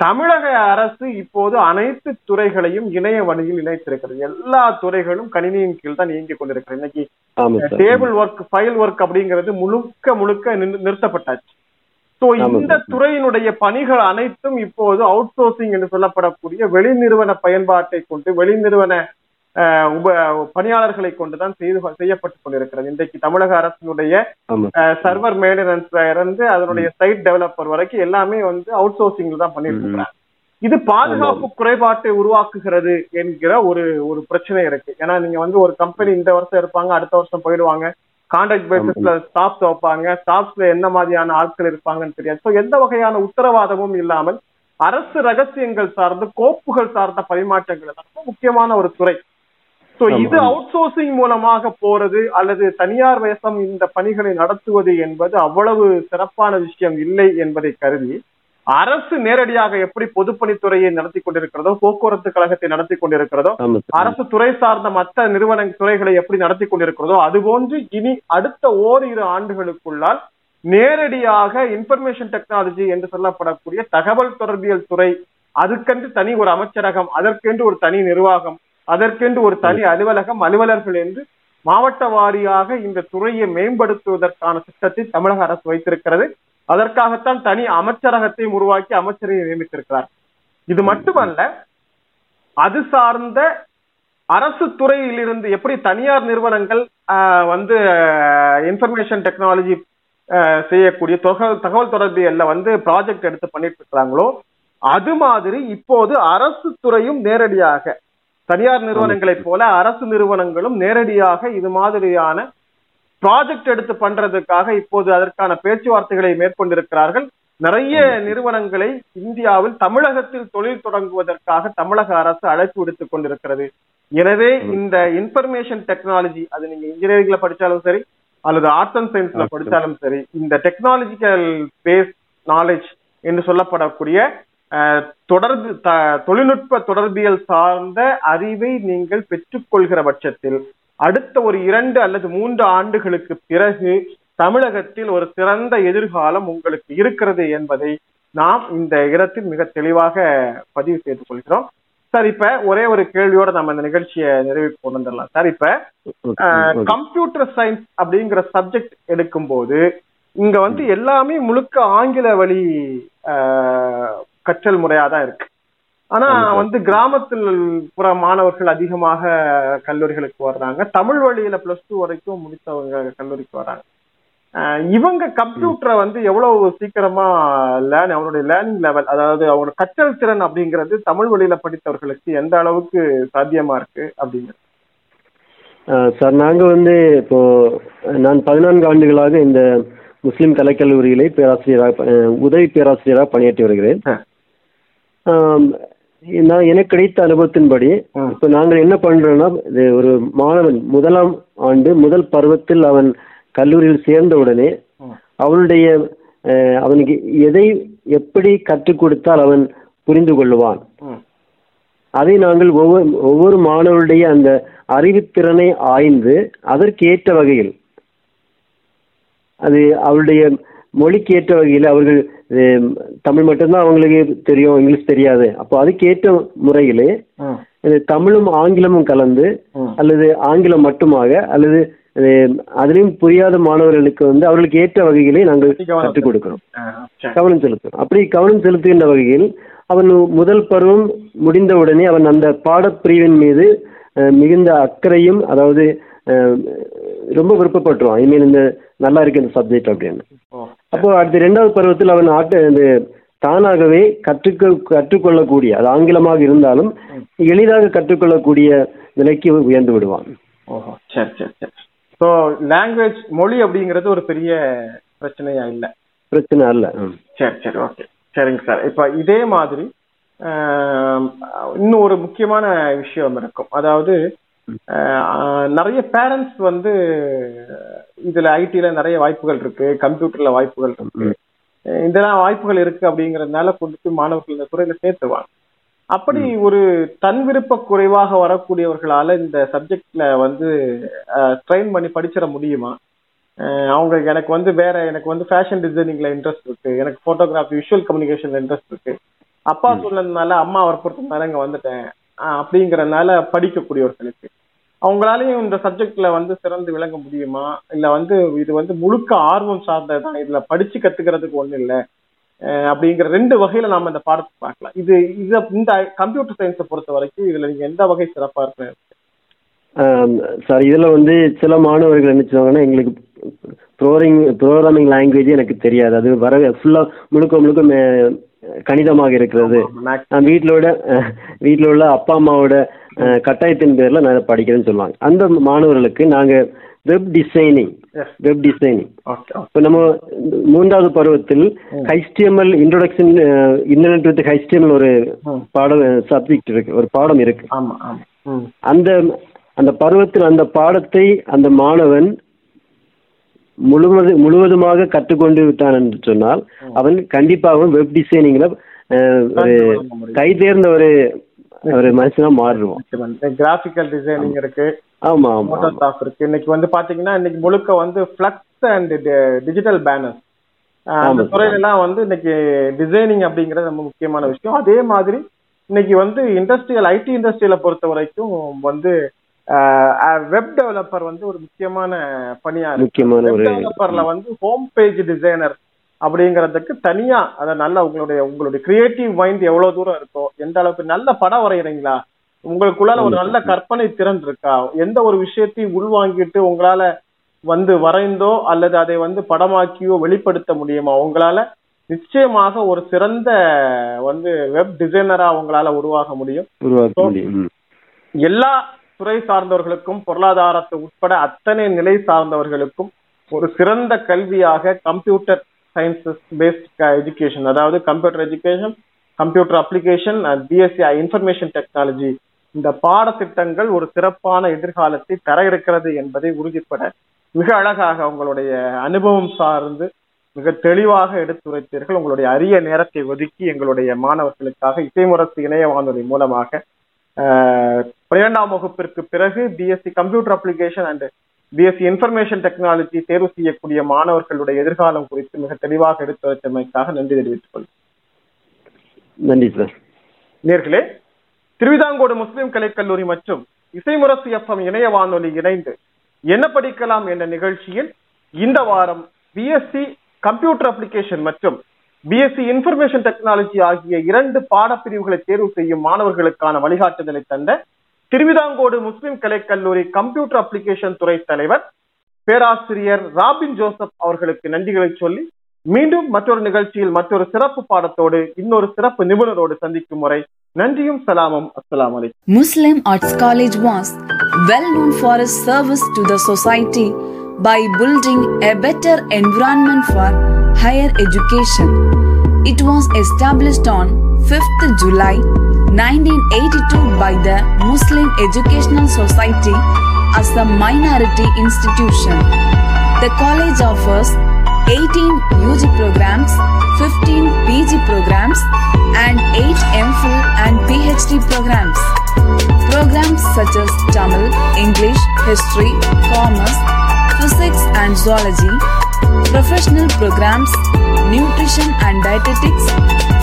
தமிழக அரசு இப்போது அனைத்து துறைகளையும் இணைய வழியில் இணைத்திருக்கிறது. எல்லா துறைகளும் கணினியின் கீழ் தான் இயங்கிக் கொண்டிருக்கிறது. இன்னைக்கு டேபிள் ஒர்க், ஃபைல் ஒர்க் அப்படிங்கிறது முழுக்க நிறுத்தப்பட்டாச்சு. ஸோ இந்த துறையினுடைய பணிகள் அனைத்தும் இப்போது அவுட் சோர்சிங் என்று சொல்லப்படக்கூடிய வெளி நிறுவன பயன்பாட்டை கொண்டு, வெளி நிறுவன பணியாளர்களை கொண்டுதான் செய்யப்பட்டு கொண்டிருக்கிறது. இன்றைக்கு தமிழக அரசினுடைய சர்வர் மெயின்டெனன்ஸ்ல இருந்து அதனுடைய சைட் டெவலப்பர் வரைக்கும் எல்லாமே வந்து அவுட் சோர்சிங்ல தான் பண்ணிட்டு இருக்கிறாங்க. இது பாதுகாப்பு குறைபாட்டை உருவாக்குகிறது என்கிற ஒரு பிரச்சனை இருக்கு. ஏன்னா நீங்க வந்து ஒரு கம்பெனி இந்த வருஷம் இருப்பாங்க, அடுத்த வருஷம் போயிடுவாங்க. கான்ட்ராக்ட் பேசிஸ்ல ஸ்டாஃப்ஸ் வைப்பாங்க, ஸ்டாஃப்ஸ்ல என்ன மாதிரியான ஆட்கள் இருப்பாங்கன்னு தெரியாது. ஸோ எந்த வகையான உத்தரவாதமும் இல்லாமல் அரசு ரகசியங்கள் சார்ந்து, கோப்புகள் சார்ந்த பரிமாற்றங்கள் ரொம்ப முக்கியமான ஒரு துறை. ஸோ இது அவுட் சோர்சிங் மூலமாக போறது அல்லது தனியார் வசம் இந்த பணிகளை நடத்துவது என்பது அவ்வளவு சிறப்பான விஷயம் இல்லை என்பதை கருதி அரசு நேரடியாக எப்படி பொதுப்பணித்துறையை நடத்தி கொண்டிருக்கிறதோ, போக்குவரத்து கழகத்தை நடத்தி கொண்டிருக்கிறதோ, அரசு துறை சார்ந்த மற்ற நிறுவன துறைகளை எப்படி நடத்தி கொண்டிருக்கிறதோ அதுபோன்று இனி அடுத்த ஓரிரு ஆண்டுகளுக்குள்ளால் நேரடியாக இன்ஃபர்மேஷன் டெக்னாலஜி என்று சொல்லப்படக்கூடிய தகவல் தொடர்பியல் துறை, அதுக்கென்று தனி ஒரு அமைச்சரகம், அதற்கென்று ஒரு தனி நிர்வாகம், அதற்கென்று ஒரு தனி அலுவலகம், அலுவலர்கள் என்று மாவட்ட வாரியாக இந்த துறையை மேம்படுத்துவதற்கான திட்டத்தை தமிழக அரசு வைத்திருக்கிறது. அதற்காகத்தான் தனி அமைச்சரகத்தையும் உருவாக்கி அமைச்சரையும் நியமித்திருக்கிறார். இது மட்டுமல்ல, அது சார்ந்த அரசு துறையிலிருந்து எப்படி தனியார் நிறுவனங்கள் வந்து இன்ஃபர்மேஷன் டெக்னாலஜி செய்யக்கூடிய தகவல் தொடர்பு எல்லாம் வந்து ப்ராஜெக்ட் எடுத்து பண்ணிட்டு இருக்கிறாங்களோ அது மாதிரி இப்போது அரசு துறையும் நேரடியாக தனியார் நிறுவனங்களைப் போல அரசு நிறுவனங்களும் நேரடியாக இது மாதிரியான ப்ராஜெக்ட் எடுத்து பண்றதுக்காக இப்போது அதற்கான பேச்சுவார்த்தைகளை மேற்கொண்டிருக்கிறார்கள். நிறைய நிறுவனங்களை இந்தியாவில் தமிழகத்தில் தொழில் தொடங்குவதற்காக தமிழக அரசு அழைப்பு விடுத்துக் கொண்டிருக்கிறது. எனவே இந்த இன்ஃபர்மேஷன் டெக்னாலஜி, அது நீங்க இன்ஜினியரிங்ல படிச்சாலும் சரி அல்லது ஆர்ட்ஸ் அண்ட் சயின்ஸ்ல படிச்சாலும் சரி, இந்த டெக்னாலஜிக்கல் பேஸ்ட் நாலேஜ் என்று சொல்லப்படக்கூடிய தொடர்பு தொழில்நுட்ப தொடர்பியல் சார்ந்த அறிவை நீங்கள் பெற்றுக்கொள்கிற பட்சத்தில் அடுத்த ஒரு 2 அல்லது 3 ஆண்டுகளுக்கு பிறகு தமிழகத்தில் ஒரு சிறந்த எதிர்காலம் உங்களுக்கு இருக்கிறது என்பதை நாம் இந்த இடத்தில் மிக தெளிவாக பதிவு செய்து கொள்கிறோம். சார், இப்ப ஒரே ஒரு கேள்வியோட நம்ம இந்த நிகழ்ச்சியை நிறைவு கொண்டு வந்துடலாம். சார், இப்ப கம்ப்யூட்டர் சயின்ஸ் அப்படிங்கிற சப்ஜெக்ட் எடுக்கும் போது இங்க வந்து எல்லாமே முழுக்க ஆங்கில வழி கற்றல் முறையா தான் இருக்கு. ஆனா வந்து கிராமத்தில் புற மாணவர்கள் அதிகமாக கல்லூரிகளுக்கு வர்றாங்க. தமிழ் வழியில +2 வரைக்கும் முடித்தவங்க கல்லூரிக்கு வர்றாங்க. இவங்க கம்ப்யூட்டரை வந்து எவ்வளவு சீக்கிரமா அவனுடைய லேர்னிங் லெவல், அதாவது அவனோட கற்றல் திறன் அப்படிங்கிறது தமிழ் வழியில படித்தவர்களுக்கு எந்த அளவுக்கு சாத்தியமா இருக்கு அப்படிங்கிறது? சார், நாங்க வந்து இப்போ நான் 14 ஆண்டுகளாக இந்த முஸ்லிம் கலைக்கல்லூரியிலே உதவி பேராசிரியராக பணியாற்றி வருகிறேன். நான் எனக்கு கிடைத்த அனுபவத்தின்படி இப்போ நாங்கள் என்ன பண்றோம்னா, ஒரு மாணவன் முதலாம் ஆண்டு முதல் பருவத்தில் அவன் கல்லூரியில் சேர்ந்தவுடனே அவனுக்கு எதை எப்படி கற்றுக் கொடுத்தால் அவன் புரிந்து கொள்ளுவான், அதை நாங்கள் ஒவ்வொரு மாணவருடைய அந்த அறிவுத்திறனை ஆய்ந்து அதற்கேற்ற வகையில், அது அவருடைய மொழிக்கு ஏற்ற வகையில், அவர்கள் தமிழ் மட்டும்தான் அவங்களுக்கு தெரியும், இங்கிலீஷ் தெரியாது, அப்போ அதுக்கேற்ற முறையிலே தமிழும் ஆங்கிலமும் கலந்து அல்லது ஆங்கிலம் மட்டுமாக அல்லது அதுலயும் புரியாத மாணவர்களுக்கு வந்து அவர்களுக்கு ஏற்ற வகையிலே நாங்கள் கற்றுக் கொடுக்கிறோம், கவனம் செலுத்தும். அப்படி கவனம் செலுத்துகின்ற வகையில் அவன் முதல் பருவம் முடிந்தவுடனே அவன் அந்த பாடப்பிரிவின் மீது மிகுந்த அக்கறையும், அதாவது ரொம்ப விருப்பப்பட்டுருவான், இனிமேல் இந்த நல்லா இருக்கு இந்த சப்ஜெக்ட் அப்படின்னு. அப்போ அடுத்த 2வது பருவத்தில் அவன் தானாகவே கற்றுக்கொள்ளக்கூடிய, அது ஆங்கிலமாக இருந்தாலும் எளிதாக கற்றுக்கொள்ளக்கூடிய நிலைக்கு உயர்ந்து விடுவான். ஓஹோ, சரி சரி சரி. ஸோ லாங்குவேஜ், மொழி அப்படிங்கிறது ஒரு பெரிய பிரச்சனையா இல்லை? பிரச்சனை அல்ல. சரி சரி, ஓகே, சரிங்க சார். இப்போ இதே மாதிரி இன்னும் ஒரு முக்கியமான விஷயம் இருக்கும். அதாவது நிறைய பேரண்ட்ஸ் வந்து இதுல ஐடில நிறைய வாய்ப்புகள் இருக்கு, கம்ப்யூட்டர்ல வாய்ப்புகள் இருக்கு, இதெல்லாம் வாய்ப்புகள் இருக்கு அப்படிங்கறதுனால கொண்டு மாணவர்கள் இந்த துறையில சேர்த்துவாங்க. அப்படி ஒரு தன் விருப்ப குறைவாக வரக்கூடியவர்களால இந்த சப்ஜெக்ட்ல வந்து ட்ரெயின் பண்ணி படிச்சிட முடியுமா? அவங்க எனக்கு வந்து ஃபேஷன் டிசைனிங்ல இன்ட்ரெஸ்ட் இருக்கு, எனக்கு போட்டோகிராஃபி விஷுவல் கம்யூனிகேஷன்ல இன்ட்ரெஸ்ட் இருக்கு, அப்பா சொன்னதுனால அம்மா வற்புறுத்தனால இங்க வந்துட்டேன் அப்படிங்கறதுனால படிக்கக்கூடியவர்களுக்கு அவங்களாலையும் இந்த சப்ஜெக்ட்ல வந்து சிறந்து விளங்க முடியுமா? இல்ல வந்து இது வந்து முழுக்க ஆர்வம் சார்ந்ததான், இதுல படிச்சு கத்துக்கிறதுக்கு ஒண்ணு இல்லை அப்படிங்கிற 2 வகையில நாம இந்த பாடத்தை பார்க்கலாம். இந்த கம்ப்யூட்டர் சயின்ஸை பொறுத்த வரைக்கும் இதுல நீங்க எந்த வகை சிறப்பா இருக்கு சார்? இதுல வந்து சில மாணவர்கள் என்ன சொல்லுவாங்கன்னா, எங்களுக்கு ப்ரோக்ராமிங் லாங்குவேஜ் எனக்கு தெரியாது, அது வர ஃபுல்லா முழுக்க முழுக்க கணிதமாக இருக்கிறது, நான் வீட்டில் உள்ள அப்பா அம்மாவோட கட்டாயத்தின் பேரில் நான் படிக்கிறேன்னு சொல்லுவாங்க. அந்த மாணவர்களுக்கு நாங்கள் வெப் டிசைனிங் இப்போ நம்ம 3வது பருவத்தில் HTML introduction, internet with HTML ஒரு சப்ஜெக்ட் இருக்கு, ஒரு பாடம் இருக்கு. அந்த பருவத்தில் அந்த பாடத்தை அந்த மாணவன் முழுவதுமாக கற்றுக்கொண்டு விட்டான் என்று சொன்னால் அவன் கண்டிப்பாகவும் வெப் டிசைனிங்ல கை தேர்ந்த ஒரு மனுஷனா மாறுவான். கிராபிக்கல் டிசைனிங் இருக்கு, ஆமா போட்டோஷாப் இருக்கு. இன்னைக்கு வந்து பாத்தீங்கன்னா இன்னைக்கு முழுக்க வந்து ஃபிளக்ஸ் அண்ட் டிஜிட்டல் பேனர் அந்த துறையிலாம் வந்து இன்னைக்கு டிசைனிங் அப்படிங்கிறது ரொம்ப முக்கியமான விஷயம். அதே மாதிரி இன்னைக்கு வந்து ஐடி இண்டஸ்ட்ரியில பொறுத்த வரைக்கும் வந்து வெப் டெவலப்பர் வந்து ஒரு முக்கியமான பணியா இருக்கு. வெப் டெவலப்பர்ல வந்து ஹோம் பேஜ் டிசைனர் அப்படிங்கறதுக்கு தனியா, அதாவது நல்லா உங்களுடைய கிரியேட்டிவ் மைண்ட் எவ்வளவு தூரம் இருக்கோ, எந்த அளவுக்கு நல்ல படம் வரைகிறீங்களா, உங்களுக்குள்ளால ஒரு நல்ல கற்பனை திறன் இருக்கா, எந்த ஒரு விஷயத்தையும் உள்வாங்கிட்டு உங்களால வந்து வரைந்தோ அல்லது அதை வந்து படமாக்கியோ வெளிப்படுத்த முடியுமா, உங்களால நிச்சயமாக ஒரு சிறந்த வந்து வெப் டிசைனரா உங்களால உருவாக முடியும். எல்லா துறை சார்ந்தவர்களுக்கும் பொருளாதாரத்தை உட்பட அத்தனை நிலை சார்ந்தவர்களுக்கும் ஒரு சிறந்த கல்வியாக கம்ப்யூட்டர் சயின்சஸ் பேஸ்ட் எஜுகேஷன், அதாவது computer education, computer application, BSc information technology, இந்த பாடத்திட்டங்கள் ஒரு சிறப்பான எதிர்காலத்தை தர இருக்கிறது என்பதை உறுதிப்பட மிக அழகாக உங்களுடைய அனுபவம் சார்ந்து மிக தெளிவாக எடுத்துரைத்தீர்கள். உங்களுடைய அரிய நேரத்தை ஒதுக்கி எங்களுடைய மாணவர்களுக்காக இசைமுரசு இணைய வானொலி மூலமாக 12ஆம் வகுப்பிற்கு பிறகு BSc computer application and BSc information technology தேர்வு செய்யக்கூடிய மாணவர்களுடைய எதிர்காலம் குறித்து மிக தெளிவாக எடுத்துரைத்தமைக்காக நன்றி தெரிவித்துக் கொள்கிறேன். நன்றி சார். நேர்களே, திருவிதாங்கோடு முஸ்லிம் கலைக்கல்லூரி மற்றும் இசைமுரசு எஃப்எம் இணைய வானொலி இணைந்து என்ன படிக்கலாம் என்ற நிகழ்ச்சியில் இந்த வாரம் பிஎஸ்சி கம்ப்யூட்டர் அப்ளிகேஷன் மற்றும் பிஎஸ்சி இன்ஃபர்மேஷன் டெக்னாலஜி ஆகிய 2 பாடப்பிரிவுகளை தேர்வு செய்யும் மாணவர்களுக்கான வழிகாட்டுதலை தந்த திருவிதாங்கோடு முஸ்லிம் கலைக்கல்லூரி கம்ப்யூட்டர் அப்ளிகேஷன் துறை தலைவர் பேராசிரியர் ராபின் ஜோசப் அவர்களுக்கு நன்றிகளை சொல்லி மீண்டும் மற்றொரு நிகழ்ச்சியில் மற்றொரு சிறப்பு பாடத்தோடு இன்னொரு சிறப்பு நிபுணரோடு சந்திக்கும் வரை நன்றியும் சலாமும். அஸ்ஸலாமு அலைக்கும். Muslim Arts College was well known for its service to the society by building a better environment for higher education. It was established on 5th July 1982 by the Muslim Educational Society as a minority institution. The college offers 18 UG programs, 15 PG programs and 8 MPhil and PhD programs. Programs such as Tamil, English, History, Commerce, Physics and Zoology, professional programs, Nutrition and Dietetics,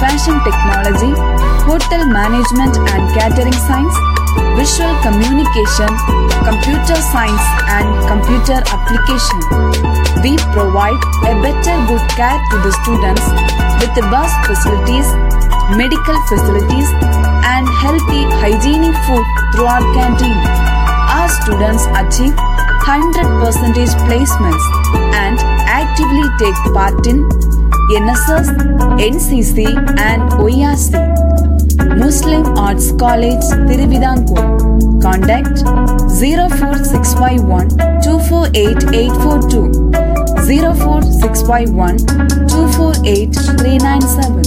Fashion Technology, Hotel Management and Catering Science, Visual Communication, Computer Science and Computer Application. We provide a better good care to the students with the bus facilities, medical facilities and healthy hygienic food through our canteen. Our students achieve 100% placements and actively take part in NSS, NCC and ORC. Muslim Arts College, Thiruvithancode. Contact 04651 248842, 04651 248397.